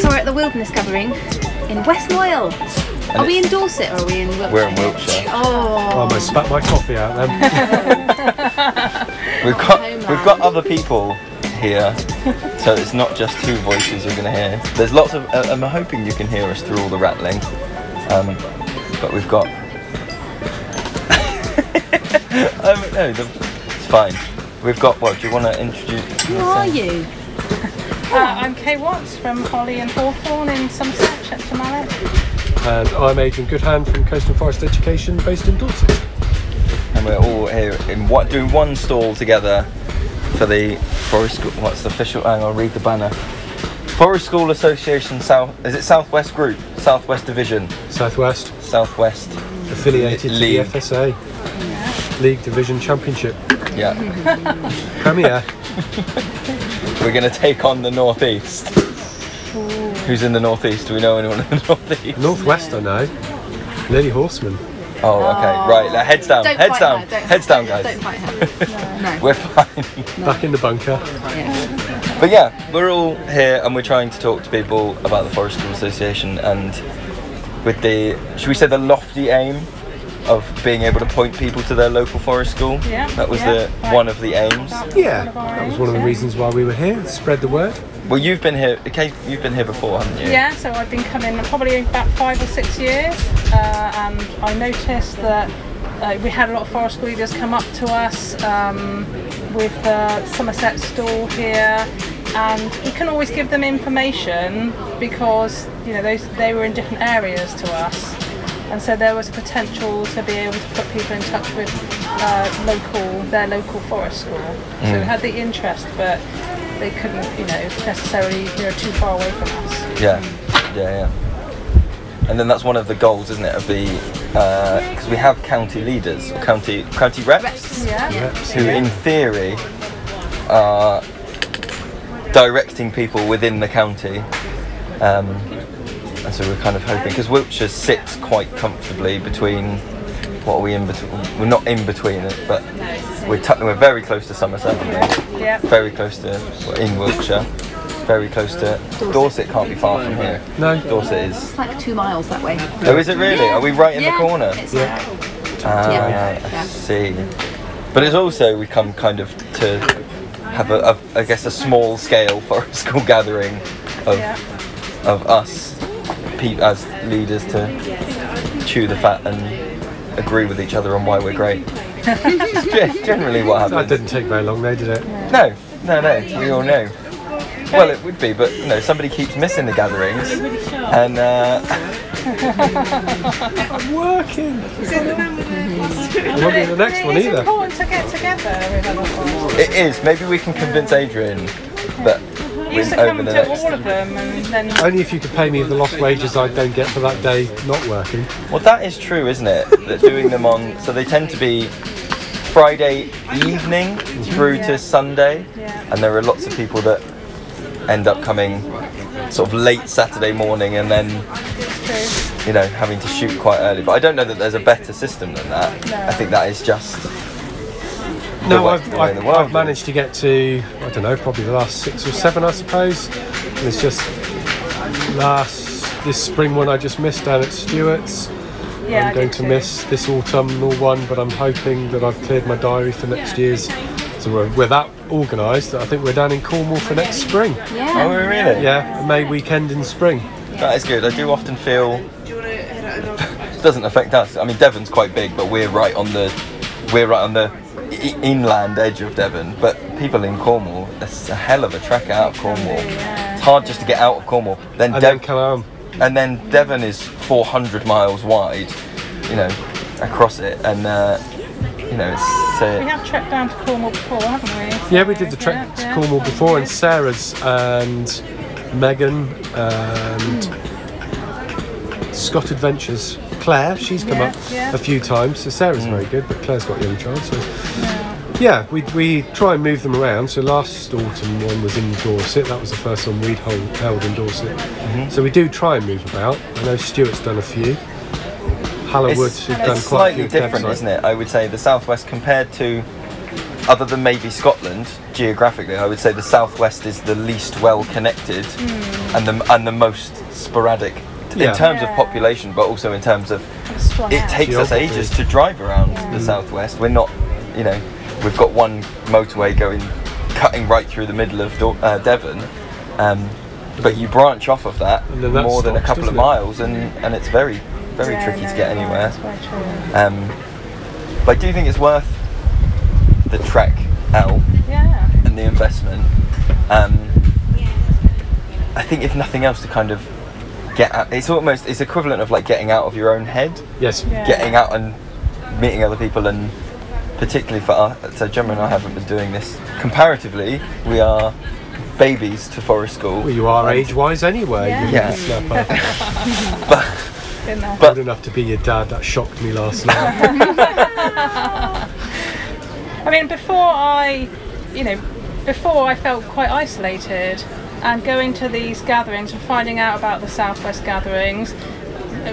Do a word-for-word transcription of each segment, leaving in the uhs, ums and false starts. So we're at the Wilderness Gathering in West Noyle. Are we in Dorset or are we in Wiltshire? We're in Wiltshire. Oh, I almost spat my coffee out then. we've got homeland. We've got other people here, so it's not just two voices you're going to hear. There's lots of. Uh, I'm hoping you can hear us through all the rattling, um, but we've got. um, no, the, it's fine. We've got. What do you want to introduce? Who are you? Uh, I'm Kay Watts from Holly and Hawthorne in Somerset, Chetamallet. And I'm Adrian Goodhand from Coast and Forest Education, based in Dorset. And we're all here in what doing one stall together. For the Forest School, what's the official? Hang on, read the banner. Forest School Association South. Is it Southwest Group? Southwest Division. Southwest. Southwest. Affiliated League. To the F S A. Yeah. League Division Championship. Yeah. Premier. We're going to take on the North East. Ooh. Who's in the North East? Do we know anyone in the North East? Northwest, yeah. I know. Lady Horseman. Oh, okay, oh. Right, now, heads down, don't heads down, her, heads down, guys. Don't fight her. No. No. We're fine. No. Back in the bunker. Yeah. But yeah, we're all here and we're trying to talk to people about the Forest School Association and with the, should we say, the lofty aim of being able to point people to their local forest school. Yeah. That was yeah. the right. one of the aims. Yeah, that was one of the reasons why we were here, spread the word. Well, you've been here, Kate, you've been here before, haven't you? Yeah, so I've been coming probably about five or six years, uh, and I noticed that uh, we had a lot of forest school leaders come up to us um, with the Somerset stall here, and we can always give them information because, you know, those they were in different areas to us, and so there was a potential to be able to put people in touch with uh, local their local forest school. Mm. So we had the interest, but they couldn't, you know, necessarily, you know, too far away from us. Yeah, yeah, yeah. And then that's one of the goals, isn't it, of the, because uh, we have county leaders, or county county reps, reps. Yeah. Reps who yeah. in theory are directing people within the county. Um, and so we're kind of hoping, because Wiltshire sits quite comfortably between, what are we in between? We're not in between it, but we're, t- we're very close to Somerset, aren't we? Yeah. Very close to, well, in Wiltshire, very close to, Dorset. Dorset can't be far from here. No. Dorset is. It's like two miles that way. Oh, is it really? Yeah. Are we right in yeah. the corner? It's yeah. Like, ah, yeah. I see. But it's also, we come kind of to have, a, a, I guess, a small scale forest school gathering of, yeah. of us pe- as leaders to chew the fat and agree with each other on why we're great. G- generally what happens. That didn't take very long though, did it? No, no, no, we all know. Well, it would be, but you know, somebody keeps missing the gatherings and uh... I'm working! I'm not in the next one either. It's important to get together. It is, maybe we can convince Adrian that we used to come to all of them and then... Only if you could pay me the lost wages I don't get for that day not working. Well, that is true, isn't it? That doing them on... So they tend to be Friday evening through yeah. to Sunday. Yeah. And there are lots of people that end up coming sort of late Saturday morning and then, you know, having to shoot quite early. But I don't know that there's a better system than that. No. I think that is just... No, I've, I've, I've managed to get to, I don't know, probably the last six or seven, I suppose. And it's just last, this spring one I just missed down at Stewart's. Yeah, I'm going to too. miss this autumnal one, but I'm hoping that I've cleared my diary for next year's. So we're, we're that organised that I think we're down in Cornwall for next spring. Yeah. Oh, really? Yeah, May weekend in spring. That is good. I do often feel, it doesn't affect us. I mean, Devon's quite big, but we're right on the, we're right on the, inland edge of Devon, but people in Cornwall, that's a hell of a trek out of Cornwall. Yeah. It's hard just to get out of Cornwall. Then and, De- then and then Devon is four hundred miles wide, you know, across it, and uh, you know, it's... Uh, we have trekked down to Cornwall before, haven't we? So yeah, we did the trek yeah, to yeah, Cornwall before, good. And Sarah's and Megan and mm. Scott Adventures. Claire, she's come yeah, up yeah. a few times, so Sarah's mm. very good, but Claire's got young child, so... Yeah, yeah we we try and move them around, so last autumn one was in Dorset, that was the first one we'd hold, held in Dorset. Mm-hmm. So we do try and move about. I know Stuart's done a few. Hallowood, who's done quite a few. It's slightly different, isn't it? I would say the Southwest compared to other than maybe Scotland, geographically, I would say the southwest is the least well connected mm. and the and the most sporadic yeah. in terms yeah. of population, but also in terms of it out. takes Geography. us ages to drive around yeah. the southwest. We're not, you know, we've got one motorway going, cutting right through the middle of Dor- uh, Devon. Um, but you branch off of that more than a couple of miles, and, and it's very, very yeah, tricky no, to get no, anywhere. Um, but I do think it's worth the trek out yeah. and the investment. Um, I think if nothing else to kind of get out, it's almost, it's equivalent of like getting out of your own head. Yes. Yeah. Getting out and meeting other people, and particularly for us, so Gemma and I haven't been doing this. Comparatively, we are babies to Forest School. Well, you are right. Age-wise anyway. Yeah. yeah. but, but old enough to be your dad. That shocked me last night. I mean, before I, you know, before I felt quite isolated, and going to these gatherings and finding out about the Southwest gatherings,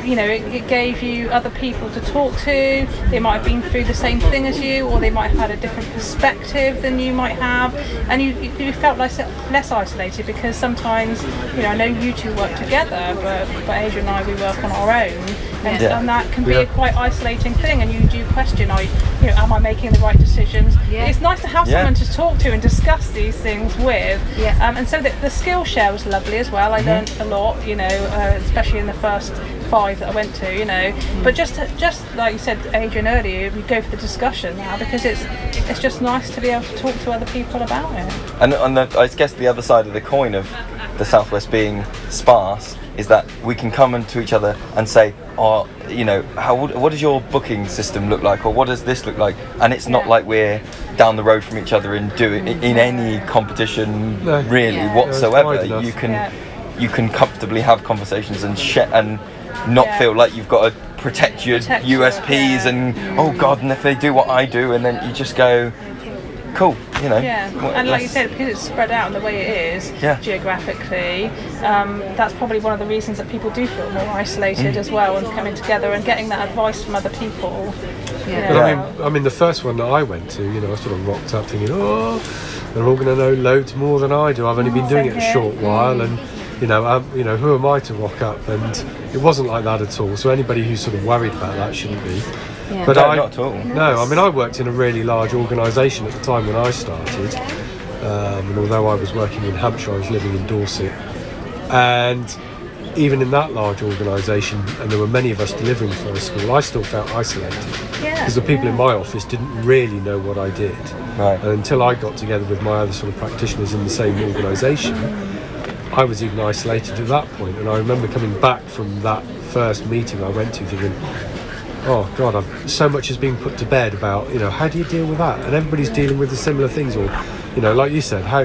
you know, it, it gave you other people to talk to. They might have been through the same thing as you, or they might have had a different perspective than you might have, and you you felt less less isolated, because sometimes, you know, I know you two work together, but, but Adrian and I, we work on our own, and, yeah. and that can be yeah. a quite isolating thing, and you do question, are you, you know, am I making the right decisions? Yeah. It's nice to have yeah. someone to talk to and discuss these things with, yeah. um, and so the, the skill share was lovely as well. I mm-hmm. learned a lot, you know, uh, especially in the first five that I went to, you know, mm. but just just like you said, Adrian, earlier, we go for the discussion now, because it's it's just nice to be able to talk to other people about it. And on the, I guess the other side of the coin of the Southwest being sparse is that we can come into each other and say, oh, you know, how what does your booking system look like, or what does this look like? And it's not yeah. like we're down the road from each other and doing mm. in any competition no. really yeah. whatsoever. Yeah, you can yeah. you can comfortably have conversations and share and not yeah. feel like you've got to protect your protect U S Ps your, yeah. and oh god, and if they do what I do, and then you just go, cool, you know. Yeah, what, and like you said, because it's spread out in the way it is yeah. geographically, um, that's probably one of the reasons that people do feel more isolated mm. as well, and coming together and getting that advice from other people. Yeah. But I mean, I mean, the first one that I went to, you know, I sort of rocked up thinking, oh, they're all going to know loads more than I do. I've only oh, been doing it a short while, and you know, um, you know, who am I to rock up? And it wasn't like that at all. So anybody who's sort of worried about that shouldn't be. Yeah. But no, I, not at all. No, I mean, I worked in a really large organisation at the time when I started. Um, and although I was working in Hampshire, I was living in Dorset. And even in that large organisation, and there were many of us delivering for a school, I still felt isolated. Because yeah, the people yeah. in my office didn't really know what I did. Right. And until I got together with my other sort of practitioners in the same organisation, I was even isolated at that point. And I remember coming back from that first meeting I went to thinking, oh god, I've, so much has been put to bed about, you know, how do you deal with that, and everybody's dealing with the similar things, or, you know, like you said, how,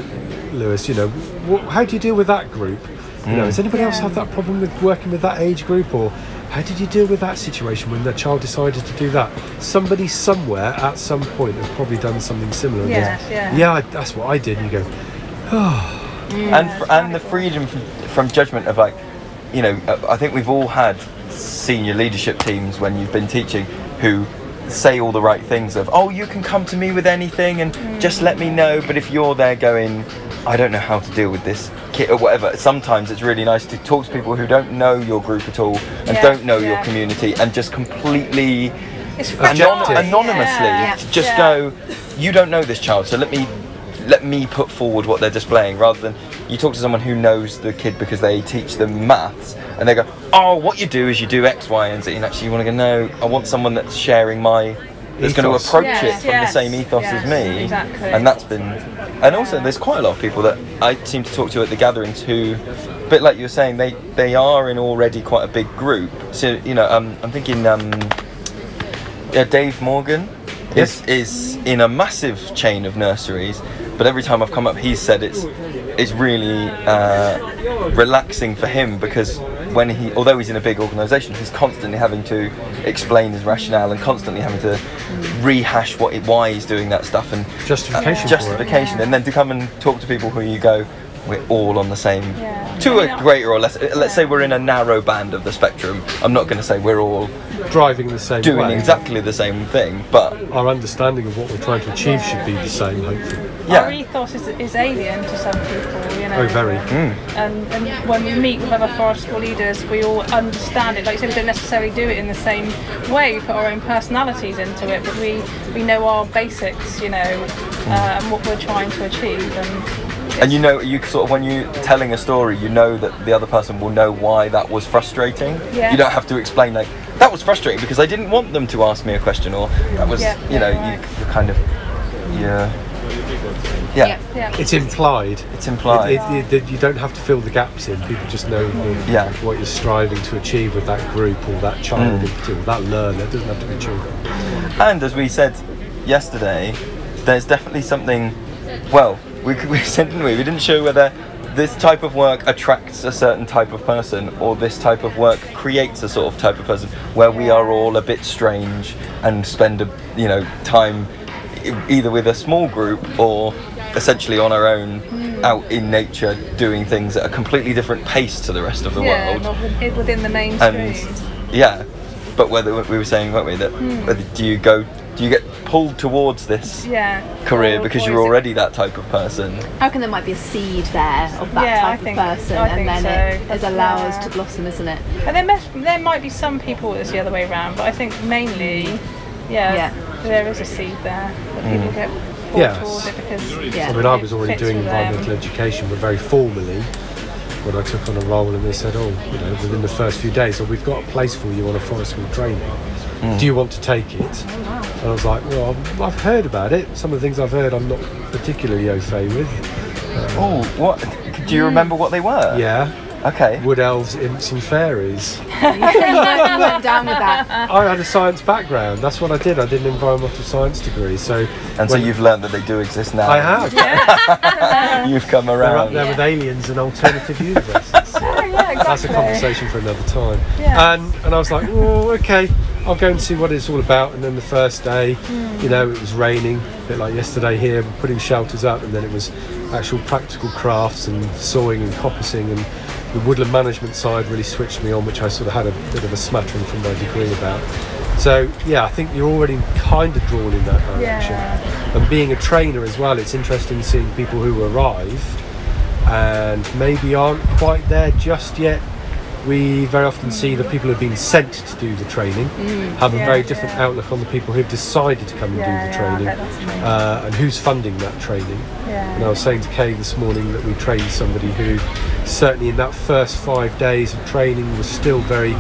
Lewis, you know, wh- how do you deal with that group, you mm. know, does anybody yeah. else have that problem with working with that age group, or how did you deal with that situation when their child decided to do that? Somebody somewhere at some point has probably done something similar. Yeah, yeah. yeah I, that's what I did, and you go, oh. Yeah, and fr- and the freedom from, from judgment of, like, you know, I think we've all had senior leadership teams when you've been teaching who say all the right things of, oh, you can come to me with anything and mm. just let me know. But if you're there going, I don't know how to deal with this kid or whatever, sometimes it's really nice to talk to people who don't know your group at all and yeah, don't know yeah. your community, and just completely anon- anonymously yeah. just yeah. go, you don't know this child, so let me let me put forward what they're displaying, rather than you talk to someone who knows the kid because they teach them maths and they go, oh, what you do is you do X, Y and Z, and actually you want to go, no, I want someone that's sharing my that's ethos. Going to approach yes, it from yes, the same ethos yes, as me exactly. And that's been, and also there's quite a lot of people that I seem to talk to at the gatherings who, a bit like you were saying, they, they are in already quite a big group, so, you know, um, I'm thinking um, yeah, Dave Morgan is, is in a massive chain of nurseries. But every time I've come up, he's said it's it's really uh, relaxing for him, because when he, although he's in a big organisation, he's constantly having to explain his rationale and constantly having to rehash what it, why he's doing that stuff and justification, uh, justification, yeah. and then to come and talk to people who you go, we're all on the same, yeah. to a greater or less, let's yeah. say we're in a narrow band of the spectrum. I'm not going to say we're all driving the same doing way. exactly the same thing, but our understanding of what we're trying to achieve yeah. should be the same, hopefully. Yeah. Our ethos is, is alien to some people, you know. Oh, very. Mm. And, and when we meet with other forest school leaders, we all understand it. Like you said, we don't necessarily do it in the same way, we put our own personalities into it, but we, we know our basics, you know, mm. uh, and what we're trying to achieve. And And you know, you sort of, when you're telling a story, you know that the other person will know why that was frustrating. Yeah. You don't have to explain, like, that was frustrating because I didn't want them to ask me a question, or that was, yeah, you know, yeah, right. you kind of, yeah. yeah. Yeah. yeah. It's implied. It's implied. It, it, it, you don't have to fill the gaps in. People just know yeah. what you're striving to achieve with that group or that child mm. in particular, that learner. It doesn't have to be children. And as we said yesterday, there's definitely something, well... We, we said, didn't we? We didn't show whether this type of work attracts a certain type of person, or this type of work creates a sort of type of person where we are all a bit strange and spend, a, you know, time either with a small group or essentially on our own, mm. out in nature, doing things at a completely different pace to the rest of the yeah, world. Yeah, within the mainstream. And, yeah, but whether we were saying, weren't we, that mm. whether do you go? Do you get pulled towards this yeah, career because you're already that type of person? I reckon there might be a seed there of that yeah, type I think, of person, I and think then so. it is allows yeah. to blossom, isn't it? And there, mes- there might be some people that's the other way around, but I think mainly, yeah, yeah. there is a seed there that people mm. get pulled yes. towards it because. Yeah. I mean, I was already doing environmental education, but very formally. When I took on a role and they said, oh, you know, within the first few days, oh, we've got a place for you on a forest school training. Mm. Do you want to take it? Oh, wow. And I was like, well, I've heard about it. Some of the things I've heard I'm not particularly au fait with. Um, oh, what? Do you remember what they were? Yeah. Okay. Wood elves, imps and fairies. You went down with that. I had a science background. That's what I did. I did an environmental science degree. So And so you've learned that they do exist now. I have. Yeah. You've come around. We're up there yeah. with aliens and alternative universes. Oh, yeah, exactly. That's a conversation for another time. Yeah. And and I was like, oh, okay, I'll go and see what it's all about. And then the first day, mm. you know, it was raining, a bit like yesterday here, putting shelters up, and then it was actual practical crafts and sawing and coppicing, and the woodland management side really switched me on, which I sort of had a bit of a smattering from my degree about. So yeah, I think you're already kind of drawn in that direction. Yeah. And being a trainer as well, it's interesting seeing people who arrive and maybe aren't quite there just yet. We very often mm. see the people who've been sent to do the training mm. have yeah, a very different yeah. outlook on the people who've decided to come and yeah, do the training, yeah, uh, and who's funding that training. Yeah. And I was saying to Kay this morning that we trained somebody who certainly in that first five days of training was still very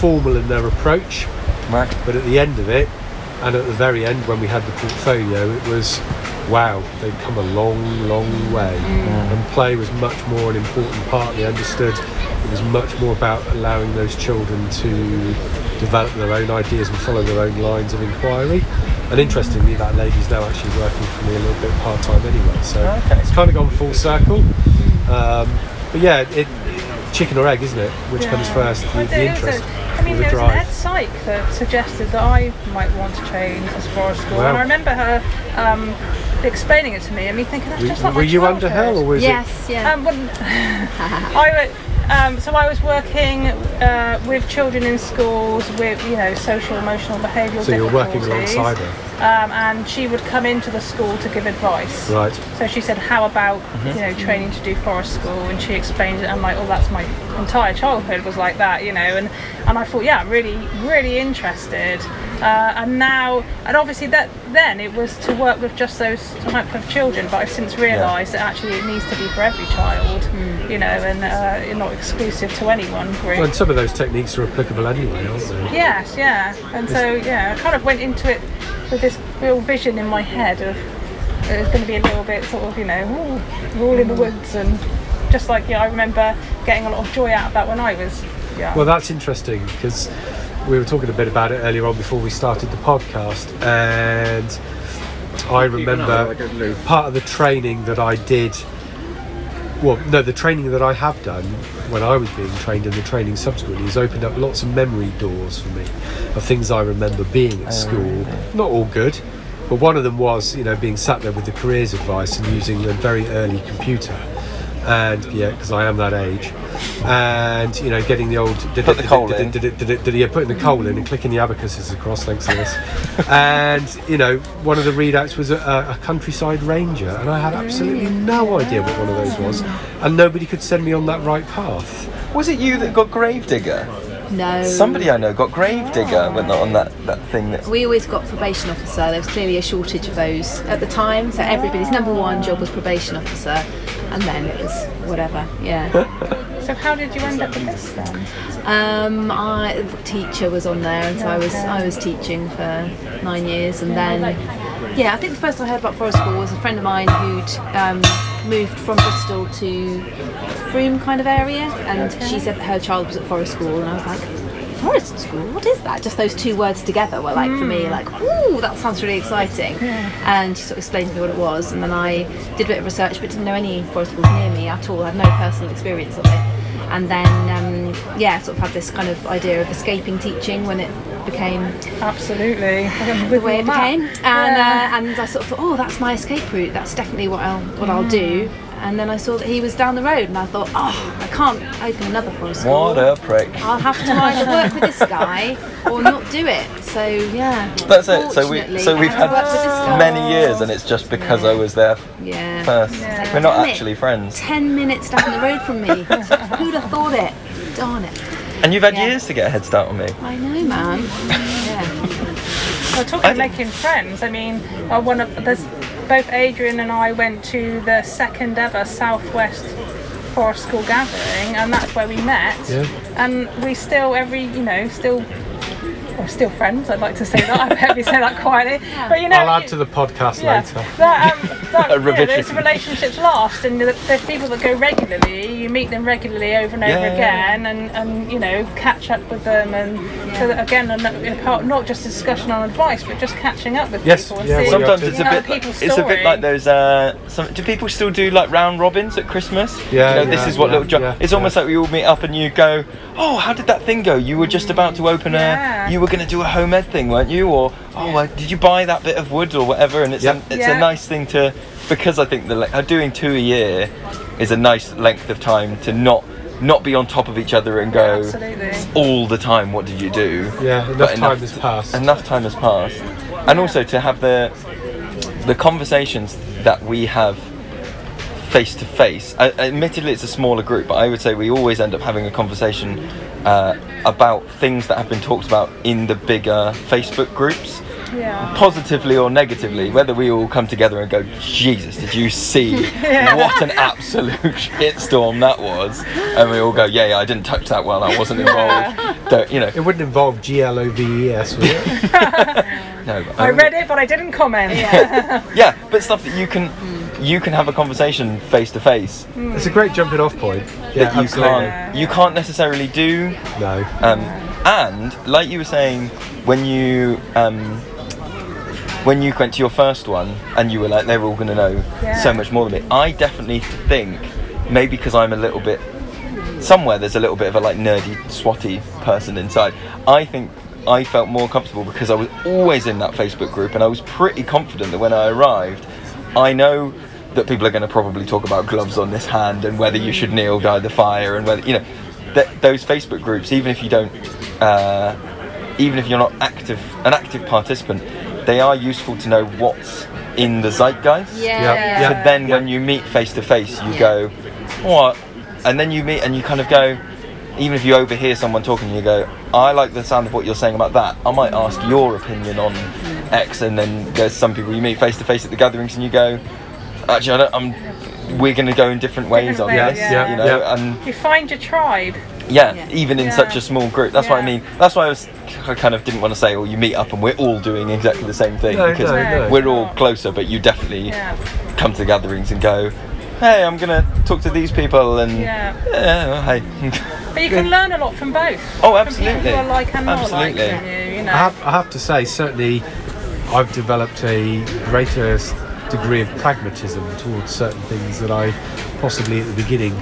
formal in their approach, right. but at the end of it, and at the very end when we had the portfolio, it was, wow, they've come a long, long way. Mm. And play was much more an important part. They understood it was much more about allowing those children to develop their own ideas and follow their own lines of inquiry. And interestingly, that lady's now actually working for me a little bit part-time anyway. So okay. it's kind of gone full circle. Um, but yeah, it, it, chicken or egg, isn't it? Which yeah. comes first, the, the interest. I mean, there was an Ed Psych that suggested that I might want to train as forest school, wow. and I remember her um, explaining it to me, and me thinking that's just like my childhood. Were you under her, or was yes, it? Yes, yeah. Um, well, I um, so I was working uh, with children in schools with, you know, social, emotional, behavioural. So you're working alongside her. Um, and she would come into the school to give advice. Right. So she said, how about mm-hmm. you know, training to do forest school? And she explained it. I'm like, oh, that's my entire childhood was like that, you know. And, and I thought, yeah, I'm really, really interested. Uh, and now, and obviously that then it was to work with just those type of children. But I've since realised yeah. that actually it needs to be for every child, mm. you know, and uh, you're not exclusive to any one group. Well, and some of those techniques are applicable anyway, aren't they? Yes, yeah. And so, yeah, I kind of went into it with this real vision in my head of it was going to be a little bit sort of, you know, ooh, all in the woods, and just like, yeah, I remember getting a lot of joy out of that when I was young. Well, that's interesting because we were talking a bit about it earlier on before we started the podcast, and I remember part of the training that I did, well, no, the training that I have done when I was being trained and the training subsequently has opened up lots of memory doors for me of things I remember being at school. Not all good, but one of them was, you know, being sat there with the careers advice and using a very early computer. and yeah, because I am that age, and you know, getting the old did put it, the coal did in, did it, did it, did it, yeah, putting the coal in and clicking the abacuses across. Thanks to this, and you know, one of the readouts was a, a countryside ranger, and I had absolutely no idea what one of those was, and nobody could send me on that right path. Was it you that got Gravedigger? No. Somebody I know got Gravedigger when on that, that thing. That we always got probation officer. There was clearly a shortage of those at the time, so everybody's number one job was probation officer, and then it was whatever. Yeah. So how did you end up with this then? Um, I the teacher was on there, and so I was I was teaching for nine years, and then yeah, I think the first I heard about Forest School was a friend of mine who'd um, moved from Bristol to Froome kind of area, and she said that her child was at Forest School, and I was like, Forest School? What is that? Just those two words together were like, mm. for me, like, ooh, that sounds really exciting. Yeah. And she sort of explained to me what it was, and then I did a bit of research, but didn't know any Forest Schools near me at all. I had no personal experience of it. And then, um, yeah, sort of had this kind of idea of escaping teaching when it became absolutely the way it became. And yeah. uh, and I sort of thought, oh, that's my escape route. That's definitely what I'll what yeah. I'll do. And then I saw that he was down the road, and I thought, oh, I can't open another Forest School. What a prick! I'll have to either work with this guy or not do it. So yeah, that's it. So we so we've had many years, and it's just because yeah. I was there yeah. first. Yeah. Like, we're not actually it. friends. Ten minutes down the road from me. Who'd have thought it? Darn it! And you've had yeah. years to get a head start on me. I know, man. yeah. Well, talking of making friends, I mean, I one of there's. Both Adrian and I went to the second ever Southwest Forest School Gathering, and that's where we met. Yeah. And we still, every, you know, still, we're still friends. I'd like to say that. I bet we say that quietly. Yeah. But you know, I'll add to the podcast yeah, later. That, um, that, you know, those relationships last, and the, the people that go regularly, you meet them regularly over and over yeah. again, and, and you know, catch up with them, and yeah. so that, again, not, not just discussion on advice, but just catching up with yes, people. And yeah, seeing, sometimes it's a bit, like, it's a bit like those. Uh, some, do people still do like round robins at Christmas? Yeah, you know, yeah this is what yeah, little. Jo- yeah, it's yeah. almost like we all meet up, and you go, "Oh, how did that thing go? You were just about to open yeah. a." You were going to do a home ed thing, weren't you? Or oh, yeah. uh, did you buy that bit of wood or whatever? And it's yep. a, it's yeah. a nice thing to, because I think the le- doing two a year is a nice length of time to not not be on top of each other and go yeah, all the time. What did you do? Yeah, enough, enough time has t- passed. Enough time has passed, and also to have the the conversations that we have face to face. Admittedly, it's a smaller group, but I would say we always end up having a conversation uh, about things that have been talked about in the bigger Facebook groups, yeah. positively or negatively. Whether we all come together and go, Jesus, did you see yeah. what an absolute shitstorm that was? And we all go, yeah, yeah, I didn't touch that one. I wasn't involved. Don't, you know, it wouldn't involve G L O V E S, would it? No, but I, I read it, but I didn't comment. Yeah, yeah, but stuff that you can. Mm. You can have a conversation face to face. It's a great jumping off point. Yeah, that you absolutely. can't you can't necessarily do. No. Um, and like you were saying, when you um, when you went to your first one and you were like, they're all going to know yeah. so much more than me. I definitely think maybe because I'm a little bit somewhere there's a little bit of a like nerdy swatty person inside. I think. I felt more comfortable because I was always in that Facebook group, and I was pretty confident that when I arrived, I know that people are going to probably talk about gloves on this hand and whether you should kneel by the fire and whether you know th- those Facebook groups. Even if you don't, uh, even if you're not active, an active participant, they are useful to know what's in the zeitgeist. Yeah. yeah. yeah. So then, yeah. when you meet face to face, you yeah. go, what? And then you meet and you kind of go. Even if you overhear someone talking, you go, I like the sound of what you're saying about that. I might ask your opinion on X, and then there's some people you meet face to face at the gatherings, and you go, actually, I don't, I'm, we're going to go in different ways on this. Yeah. Yeah. You know, yeah. and you find your tribe. Yeah, yeah. even in yeah. such a small group. That's yeah. what I mean. That's why I was, I kind of didn't want to say, oh, you meet up and we're all doing exactly the same thing no, because no, no. we're all closer. But you definitely yeah. come to the gatherings and go, hey, I'm going to talk to these people, and yeah, yeah hey. But you can learn a lot from both. Oh, absolutely. From people who are like and not like you, you know. I have, I have to say, certainly, I've developed a greater degree of pragmatism towards certain things that I possibly at the beginning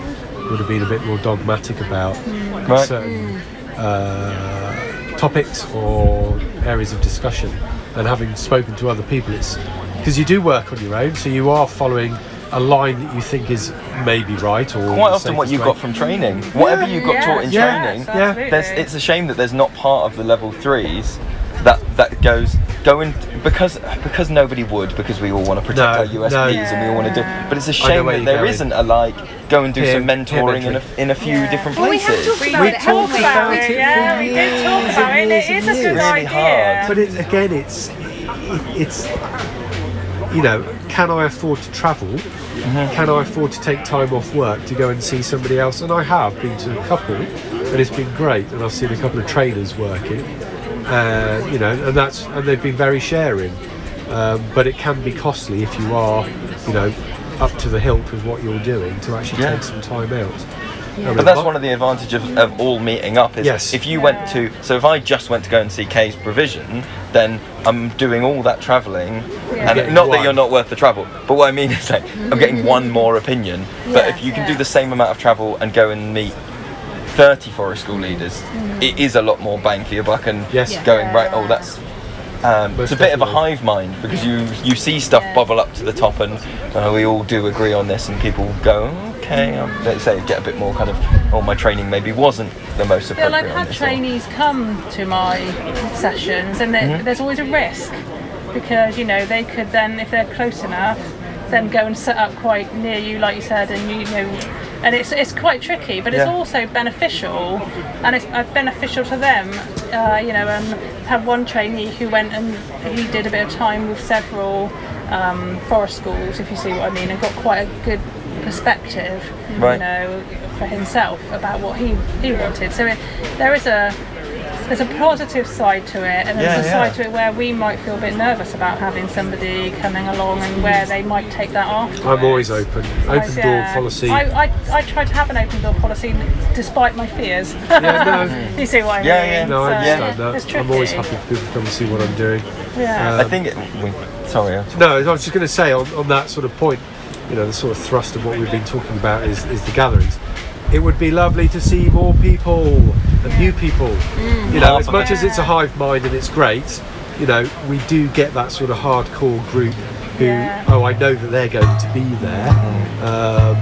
would have been a bit more dogmatic about. Mm. Right. Certain uh, topics or areas of discussion. And having spoken to other people, it's because you do work on your own, so you are following a line that you think is maybe right, or quite often what you got from training, yeah, whatever you got yeah, taught in yeah, training. Yeah, there's, it's a shame that there's not part of the level threes that that goes go in because because nobody would because we all want to protect no, our U S Ps no. yeah. and we all want to do. But it's a shame that there going. isn't a like go and do yeah, some mentoring yeah, in a in a few yeah. different well, places. We have talked about, we it, about it. it. Yeah, we did talk about it. It is a good really idea. Hard. But it, again, it's it, it's. You know, can I afford to travel? Mm-hmm. Can I afford to take time off work to go and see somebody else? And I have been to a couple, and it's been great. And I've seen a couple of trainers working, uh, you know, and that's and they've been very sharing. Um, but it can be costly if you are, you know, up to the hilt with what you're doing to actually yeah. take some time out. Yeah. But that's one of the advantages of, of all meeting up is yes. if you went to, so if I just went to go and see Kay's provision, then I'm doing all that travelling, yeah. and not one. that you're not worth the travel, but what I mean is like, I'm getting one more opinion, yeah, but if you can yeah. do the same amount of travel and go and meet thirty forest school leaders, mm. it is a lot more bang for your buck, and yes. yeah. going, right, oh, that's... Um, it's a bit of a hive mind because you, you see stuff yeah. bubble up to the top, and uh, we all do agree on this, and people go, okay, um, let's say get a bit more kind of, oh, my training maybe wasn't the most appropriate. Yeah, I've had trainees or. come to my sessions, and mm-hmm. there's always a risk because, you know, they could then, if they're close enough, then go and set up quite near you, like you said, and you know. And it's it's quite tricky, but yeah. it's also beneficial, and it's uh, beneficial to them. Uh, you know, um, had one trainee who went and he did a bit of time with several um, forest schools, if you see what I mean, and got quite a good perspective, right. you know, for himself about what he, he wanted. So it, there is a there's a positive side to it, and there's yeah, a yeah. side to it where we might feel a bit nervous about having somebody coming along and where they might take that afterwards. I'm always open. Open I, door yeah. policy. I, I I try to have an open door policy despite my fears. Yeah, no. You see what I yeah, mean? Yeah, no, so, I understand yeah. that. I'm always happy for people to come and see what I'm doing. Yeah. Um, I think... It, we, sorry. I'm no, I was just going to say on, on that sort of point, you know, the sort of thrust of what we've been talking about is, is the gatherings. It would be lovely to see more people and new people. Mm. You know, as much yeah. as it's a hive mind and it's great, you know, we do get that sort of hardcore group who, yeah. oh, I know that they're going to be there. Um,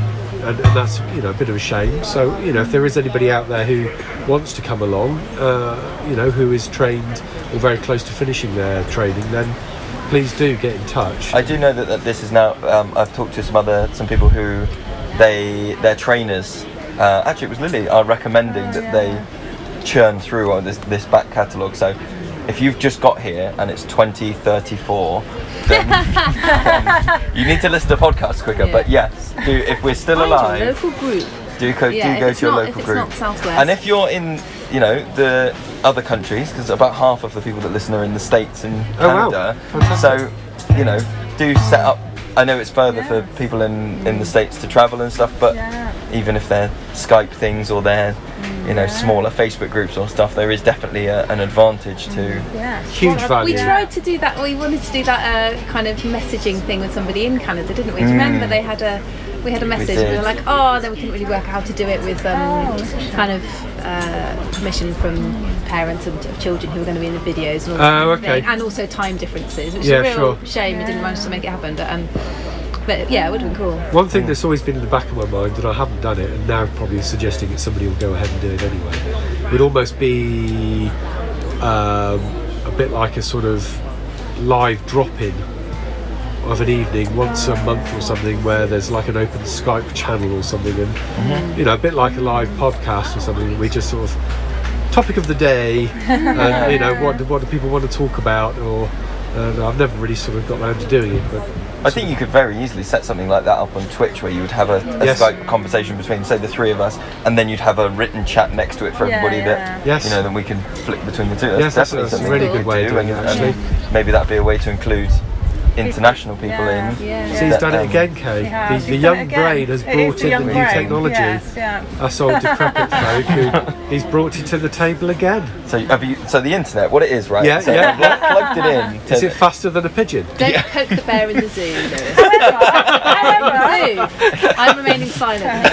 and, and that's, you know, a bit of a shame. So, you know, if there is anybody out there who wants to come along, uh, you know, who is trained or very close to finishing their training, then please do get in touch. I do know that, that this is now, um, I've talked to some other, some people who, they, their trainers, Uh, actually, it was Lily, are recommending oh, that yeah. they churn through on this, this back catalogue. So if you've just got here and it's twenty thirty-four, then um, you need to listen to podcasts quicker. Yeah. But yes, do, if we're still alive, your local group. do, co- yeah, do go to your not, local if group. It's not Southwest. And if you're in, you know, the other countries, because about half of the people that listen are in the States and Canada. Oh, wow. So, you know, do set up. I know it's further yeah. for people in, in the States to travel and stuff, but yeah. even if they're Skype things or they're, you know, yeah. smaller Facebook groups or stuff, there is definitely a, an advantage to yeah. huge value. We tried to do that, we wanted to do that uh, kind of messaging thing with somebody in Canada, didn't we? Do you mm. remember they had a, we had a message we and we were like, oh, then we couldn't really work out how to do it with um, kind of uh, permission from parents and of children who were going to be in the videos and all that uh, okay. thing, and also time differences, which yeah, is a real sure. shame yeah. we didn't manage to make it happen. But, um, But yeah, it would have been cool. One thing that's always been in the back of my mind, and I haven't done it, and now probably suggesting that somebody will go ahead and do it anyway, would almost be um, a bit like a sort of live drop-in of an evening once a month or something, where there's like an open Skype channel or something, and mm-hmm. you know, a bit like a live podcast or something. We just sort of topic of the day, and you know, what do, what do people want to talk about, or uh, I've never really sort of got around to doing it, but. I think you could very easily set something like that up on Twitch, where you would have a, a yes. Skype conversation between, say, the three of us, and then you'd have a written chat next to it for yeah, everybody yeah. that, yes. you know, then we can flick between the two. That's yes, definitely that's, that's something a really good way to do, and, it, actually. And maybe that'd be a way to include international people yeah, in. Yeah, yeah. So he's done um, it again, Kay. Yeah, the, the young brain has it brought in the, the new brain. technology. Yes, yeah. Us old decrepit folk, who he's brought it to the table again. So have you, so the internet, what it is, right? Yeah, so yeah. Plug, plugged it in. To is it faster than a pigeon? Don't yeah. poke the bear in the zoo, Lewis. However, zoo. I'm remaining silent.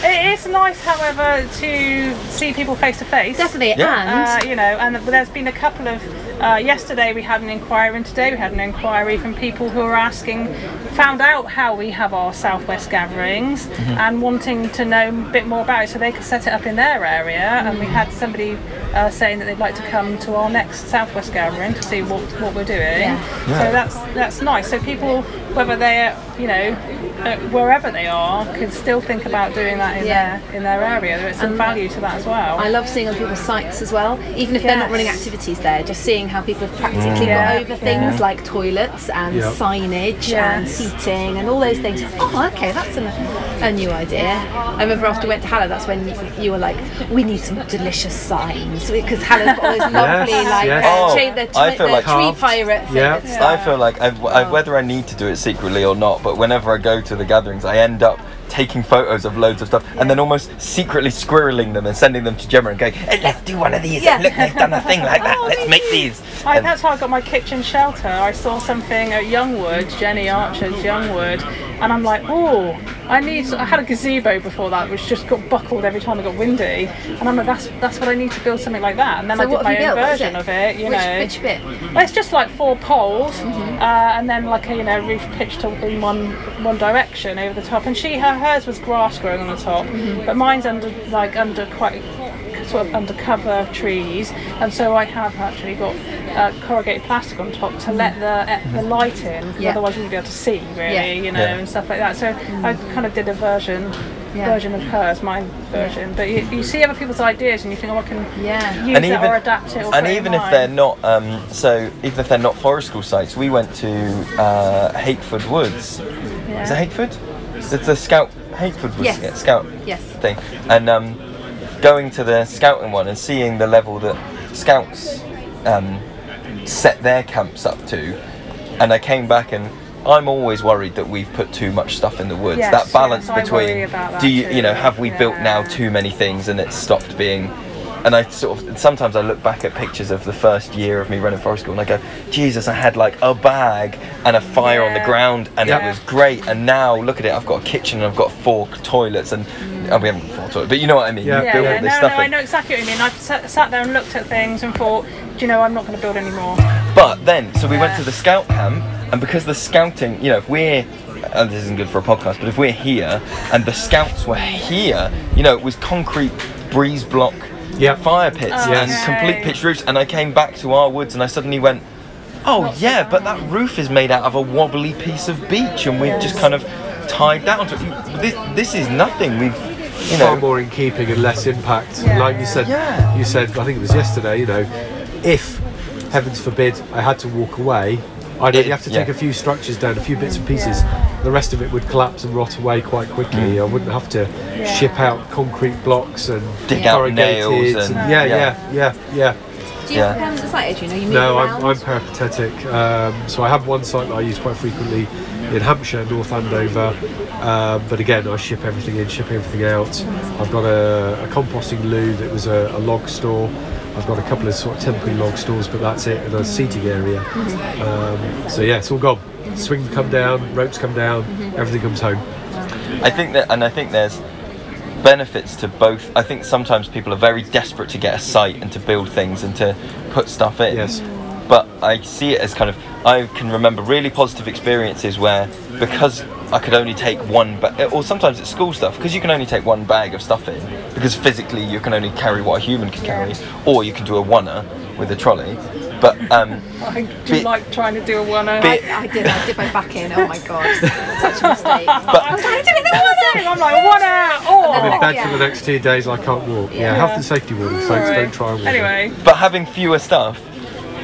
It's nice, however, to see people face to face. Definitely, yeah. and uh, you know, and there's been a couple of Uh, yesterday we had an inquiry, and today we had an inquiry from people who are asking, found out how we have our Southwest gatherings mm-hmm. and wanting to know a bit more about it so they could set it up in their area. Mm-hmm. And we had somebody uh, saying that they'd like to come to our next Southwest gathering to see what, what we're doing. Yeah. Yeah. So that's that's nice. So people, whether they're, you know, Uh, wherever they are, can still think about doing that in yeah. their in their area. There's some um, value to that as well. I love seeing on people's sites as well, even if yes. they're not running activities there, just seeing how people have practically yeah. got over yeah. things like toilets and yep. signage yes. and seating and all those things. Oh, okay, that's a, a new idea. I remember after we went to Haller, that's when you, you were like, we need some delicious signs, because Haller's got all those lovely yes. like yes. Uh, oh, tree, the, t- I feel the like tree pirate thing. Yep. Yeah. I feel like I've, I've, whether I need to do it secretly or not, but whenever I go to to the gatherings, I end up taking photos of loads of stuff yeah. and then almost secretly squirreling them and sending them to Gemma and going, hey, let's do one of these yeah. look, they've done a thing like that, oh, let's make these. I, that's how I got my kitchen shelter. I saw something at Youngwood, Jenny Archer's Youngwood, and I'm like, oh, I need, I had a gazebo before that which just got buckled every time it got windy, and I'm like, that's that's what I need to build, something like that. And then so I did my own built? version it? of it, you which, know. Which bit? Well, it's just like four poles mm-hmm. uh, and then like a, you know, roof pitched in one one direction over the top, and she, her hers was grass growing on the top, mm-hmm. but mine's under like under quite sort of under cover of trees, and so I have actually got uh, corrugated plastic on top to let the uh, the light in, yeah. otherwise you wouldn't be able to see really, yeah. you know, yeah. and stuff like that. So mm-hmm. I kind of did a version. Yeah. version of hers, my version, yeah. but you, you see other people's ideas and you think, oh, I can yeah. use and that even, or adapt it. Or and even if they're not, um, so even if they're not forest school sites, we went to uh, Hakeford Woods. Yeah. Is it Hakeford? It's the Scout Hakeford Woods yes. yeah, Scout yes. thing, and um, going to the Scouting one and seeing the level that Scouts um, set their camps up to, and I came back and. I'm always worried that we've put too much stuff in the woods. Yes, that balance yes, between that do you too. you know, have we yeah. built now too many things and it's stopped being. And I sort of sometimes I look back at pictures of the first year of me running Forest School and I go, Jesus, I had like a bag and a fire yeah. on the ground and yeah. it was great. And now look at it, I've got a kitchen and I've got four toilets and, mm. and we haven't got four toilets, but you know what I mean. Yeah, you build yeah. all this no, stuff no, I know exactly what you mean. I've sat, sat there and looked at things and thought, do you know, I'm not going to build anymore. But then, so we yeah. went to the Scout camp. And because the scouting, you know, if we're, and this isn't good for a podcast, but if we're here and the scouts were here, you know, it was concrete breeze block yep. fire pits okay. and complete pitch roofs. And I came back to our woods and I suddenly went, oh, Not yeah, so but that roof is made out of a wobbly piece of beech and we've yes. just kind of tied that onto it. This, this is nothing. We've... You know, far more in keeping and less impact. Yeah. Like you said, yeah. you said, I think it was yesterday, you know, if, heavens forbid, I had to walk away, I'd only have to yeah. take a few structures down, a few bits and pieces. Yeah. The rest of it would collapse and rot away quite quickly. Mm. I wouldn't have to yeah. ship out concrete blocks and dig out nails. And, and yeah, yeah, yeah, yeah, yeah. Do you yeah. have permanent um, site, Adrian? Are you moving no, around? I'm, I'm peripatetic. Um, so I have one site that I use quite frequently in Hampshire, North Andover. Um, but again, I ship everything in, ship everything out. I've got a, a composting loo that was a, a log store. I've got a couple of sort of temporary log stores, but that's it, and a seating area. Mm-hmm. Um, so yeah, it's all gone. Swings come down, ropes come down, mm-hmm. everything comes home. I think that, and I think there's benefits to both. I think sometimes people are very desperate to get a site and to build things and to put stuff in. Yes. But I see it as kind of, I can remember really positive experiences where, because I could only take one bag, or sometimes it's school stuff, because you can only take one bag of stuff in, because physically you can only carry what a human can carry, or you can do a oneer with a trolley. But um, I do be, like trying to do a oneer. Be, I, I did, I did my back in, oh my god, such a mistake. But I was like, I'm doing the oneer! I'm like, oneer! Or! I'm in bed yeah. for the next two days, I can't walk. Yeah, yeah. health and safety warning, folks, don't try and walk. Anyway. But having fewer stuff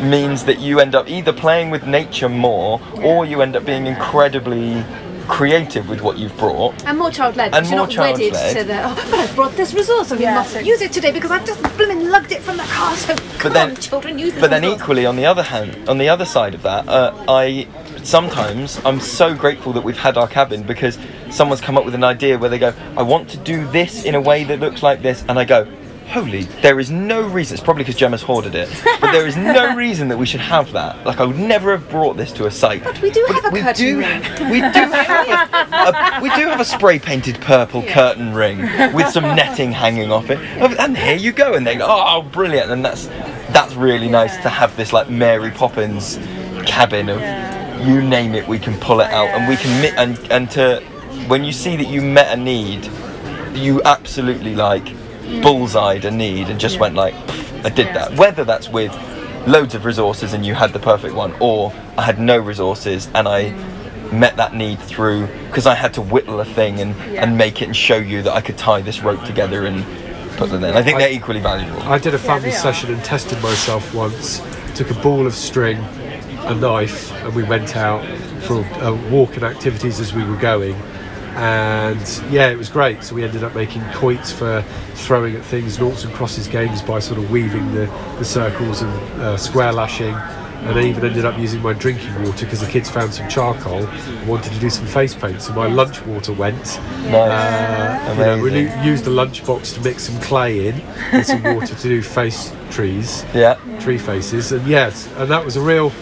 means that you end up either playing with nature more, yeah. or you end up being incredibly creative with what you've brought, and more child-led, and you're more not wedded to the oh but I brought this resource and yeah. we must use it today because I've just blooming lugged it from the car, so come but then, on children use it. But then resource. Equally on the other hand, on the other side of that, uh, I sometimes I'm so grateful that we've had our cabin, because someone's come up with an idea where they go, I want to do this in a way that looks like this, and I go, holy, there is no reason, it's probably because Gemma's hoarded it, but there is no reason that we should have that. Like, I would never have brought this to a site. But we do but have a curtain do, ring. We do, have a, a, we do have a spray-painted purple yeah. curtain ring with some netting hanging off it. And here you go. And they go, oh, brilliant. And that's that's really yeah. nice to have this like Mary Poppins cabin of yeah. you name it, we can pull it out, yeah. and we can mi- and and to when you see that you met a need, you absolutely like mm. bullseyed a need and just yeah. went like, I did yeah. that. Whether that's with loads of resources and you had the perfect one, or I had no resources and I mm. met that need through because I had to whittle a thing and, yeah. and make it and show you that I could tie this rope together and put them in. I think I, they're equally valuable. I did a family yeah, session and tested myself once, took a ball of string, a knife, and we went out for a walk and activities as we were going. And yeah, it was great. So we ended up making quoits for throwing at things, noughts and crosses games by sort of weaving the, the circles and uh, square lashing. And I even ended up using my drinking water because the kids found some charcoal and wanted to do some face paint. So my lunch water went. Nice. Uh, you know, we used the lunchbox to mix some clay in and some water to do face trees, yeah, tree faces. And yes, and that was a real...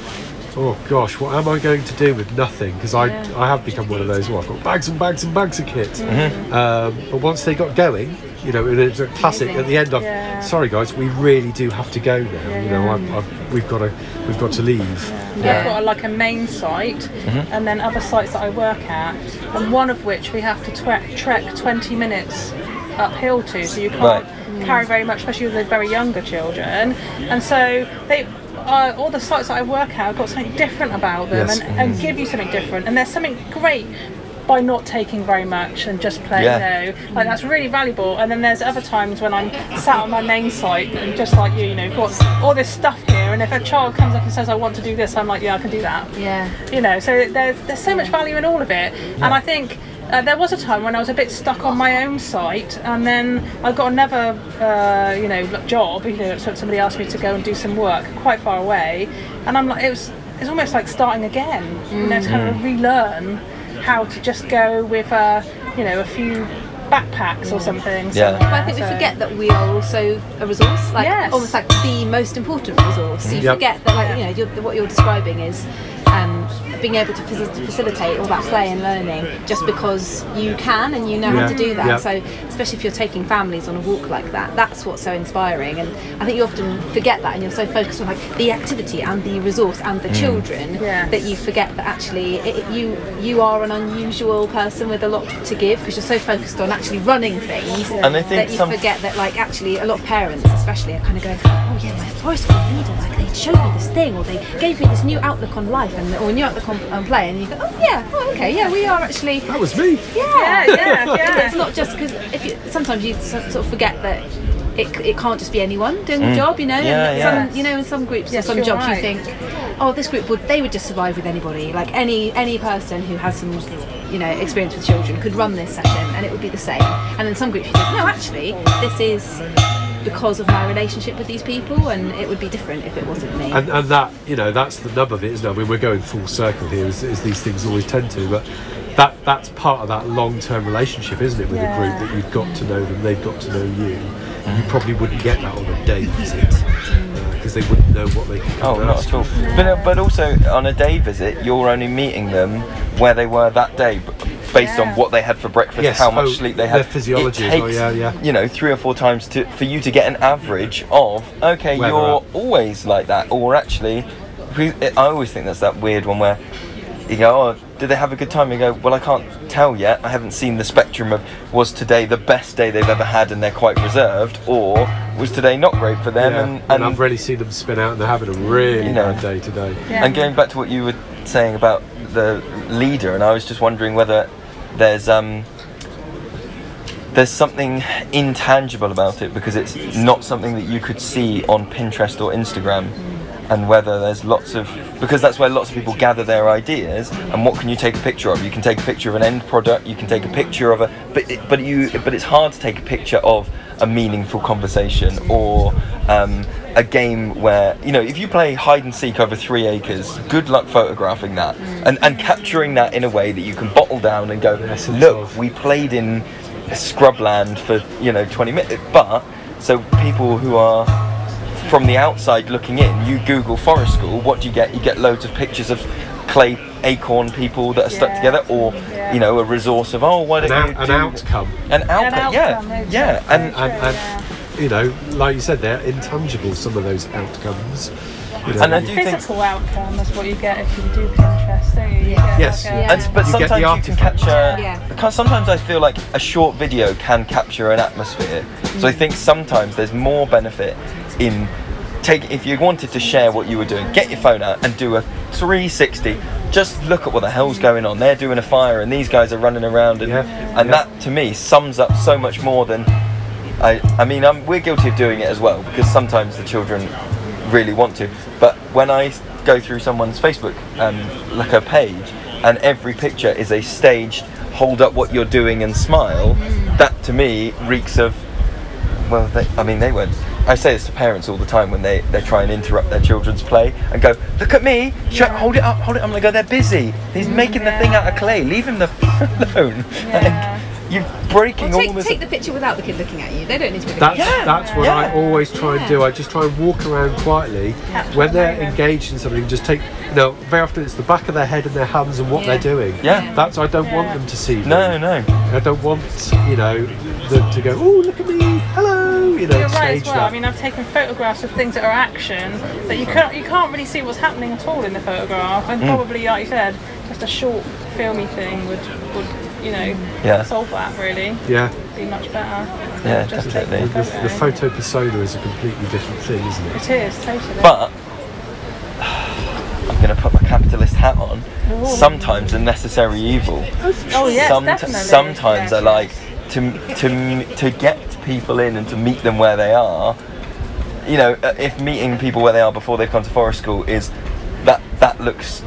oh gosh, what am I going to do with nothing? Because I, yeah. I have become one of those, well, I've got bags and bags and bags of kit. Mm-hmm. Um, but once they got going, you know, it was a classic. Amazing. At the end of, yeah. sorry guys, we really do have to go now. Yeah, you know, yeah. I'm, I'm, we've got to, we've got to leave. Yeah. Yeah. I've got a, like a main site, mm-hmm. and then other sites that I work at, and one of which we have to twe- trek twenty minutes uphill to, so you can't right. carry very much, especially with the very younger children. And so they. Uh, all the sites that I work at have got something different about them, yes. and, and give you something different, and there's something great by not taking very much and just playing yeah. no, like that's really valuable. And then there's other times when I'm sat on my main site and just like you, you know, got all this stuff here, and if a child comes up and says I want to do this, I'm like yeah I can do that, yeah, you know. So there's there's so much value in all of it, yeah. and I think Uh, there was a time when I was a bit stuck on my own site, and then I got another, uh, you know, job. You know, somebody asked me to go and do some work quite far away, and I'm like, it was, it's almost like starting again. You know, to kind of relearn how to just go with, uh, you know, a few backpacks or something. Yeah. But I think we forget that we are also a resource, like yes. almost like the most important resource. So you yep. forget that, like, you know, you're, what you're describing is. Um, being able to facilitate all that play and learning just because you can and you know yeah. how to do that. Yeah. So especially if you're taking families on a walk like that, that's what's so inspiring. And I think you often forget that, and you're so focused on like the activity and the resource and the mm. children yeah. that you forget that actually it, you you are an unusual person with a lot to give, because you're so focused on actually running things yeah. and I think that you forget that like actually a lot of parents especially are kind of going, oh yeah, my forest school leader, like they showed me this thing, or they gave me this new outlook on life and or new outlook on and play, and you go, oh yeah, oh okay, yeah, we are actually. That was me. Yeah, yeah, yeah. yeah. It's not just because if you, sometimes you sort of forget that it it can't just be anyone doing mm. the job, you know. Yeah, and yeah. Some, you know, in some groups, yes, some jobs right. you think, oh, this group would they would just survive with anybody, like any any person who has some, you know, experience with children could run this session and it would be the same. And then some groups you think, no, actually, this is. Because of my relationship with these people, and it would be different if it wasn't me. And, and that, you know, that's the nub of it, isn't it? I mean, we're going full circle here, as, as these things always tend to, but that that's part of that long-term relationship, isn't it, with yeah. a group, that you've got to know them, they've got to know you. You probably wouldn't get that on a date, visit, because uh, they wouldn't know what they could do. Oh, not at all. No. But, uh, but also, on a day visit, you're only meeting them where they were that day, based yeah. on what they had for breakfast, yes. how much oh, sleep they had. Their physiology. It takes, oh, yeah, yeah. you know, three or four times to, for you to get an average of, okay, where you're always like that, or actually, I always think that's that weird one where you go, oh, did they have a good time? You go, well, I can't tell yet. I haven't seen the spectrum of, was today the best day they've ever had and they're quite reserved, or was today not great for them? Yeah. And, and, and I've really seen them spin out and they're having a really you know, bad day today. Yeah. And going back to what you were saying about the leader, and I was just wondering whether there's um there's something intangible about it, because it's not something that you could see on Pinterest or Instagram, and whether there's lots of, because that's where lots of people gather their ideas, and what can you take a picture of? You can take a picture of an end product, you can take a picture of a but it, but you but it's hard to take a picture of a meaningful conversation, or um, a game where, you know, if you play hide and seek over three acres, good luck photographing that and, and capturing that in a way that you can bottle down and go, look, we played in scrubland for, you know, twenty minutes. But, so people who are from the outside looking in, you Google Forest School, what do you get? You get loads of pictures of clay acorn people that are yeah. stuck together, or yeah. you know, a resource of, oh, why don't an you out, do an outcome an outcome, an outcome yeah yeah, yeah. And, and, and, and you know, like you said, they're intangible, some of those outcomes. You know, and I do physical think outcome is what you get if you do Pinterest, don't you? You yeah. Yes. Like a, yeah. And, but you sometimes you can capture. Yeah. Because sometimes I feel like a short video can capture an atmosphere. Mm. So I think sometimes there's more benefit in take if you wanted to share what you were doing, get your phone out and do a three sixty. Just look at what the hell's going on. They're doing a fire, and these guys are running around, and yeah. and yeah. that to me sums up so much more than. I. I mean, I'm, we're guilty of doing it as well, because sometimes the children really want to, but when I go through someone's Facebook um, like a page, and every picture is a staged hold up what you're doing and smile, that to me reeks of well they, I mean they weren't I say this to parents all the time when they, they try and interrupt their children's play and go, look at me, yeah. hold it up, hold it up. I'm like, oh, they're busy. He's mm, making yeah. the thing out of clay. Leave him the f- alone. Yeah. Like, you're breaking well, take, all this. Take the picture without the kid looking at you. They don't need to be looking at you. That's, that's yeah. what yeah. I always try yeah. and do. I just try and walk around quietly. Yeah. When they're engaged in something, just take, you know, very often it's the back of their head and their hands and what yeah. they're doing. Yeah. yeah. That's, I don't yeah. want them to see them. No, no. I don't want, you know, them to go, oh, look at me, hello. You know, you're right as well. That. I mean, I've taken photographs of things that are action that you can't you can't really see what's happening at all in the photograph, and mm. probably, like you said, just a short filmy thing would, would you know yeah. solve that really. Yeah. Be much better. Yeah, just definitely. The, the, the photo persona is a completely different thing, isn't it? It is totally. But I'm going to put my capitalist hat on. Ooh. Sometimes a necessary evil. Oh yes, Some, definitely. Sometimes yeah. I like. To to to get people in and to meet them where they are, you know, if meeting people where they are before they've come to Forest School is that that looks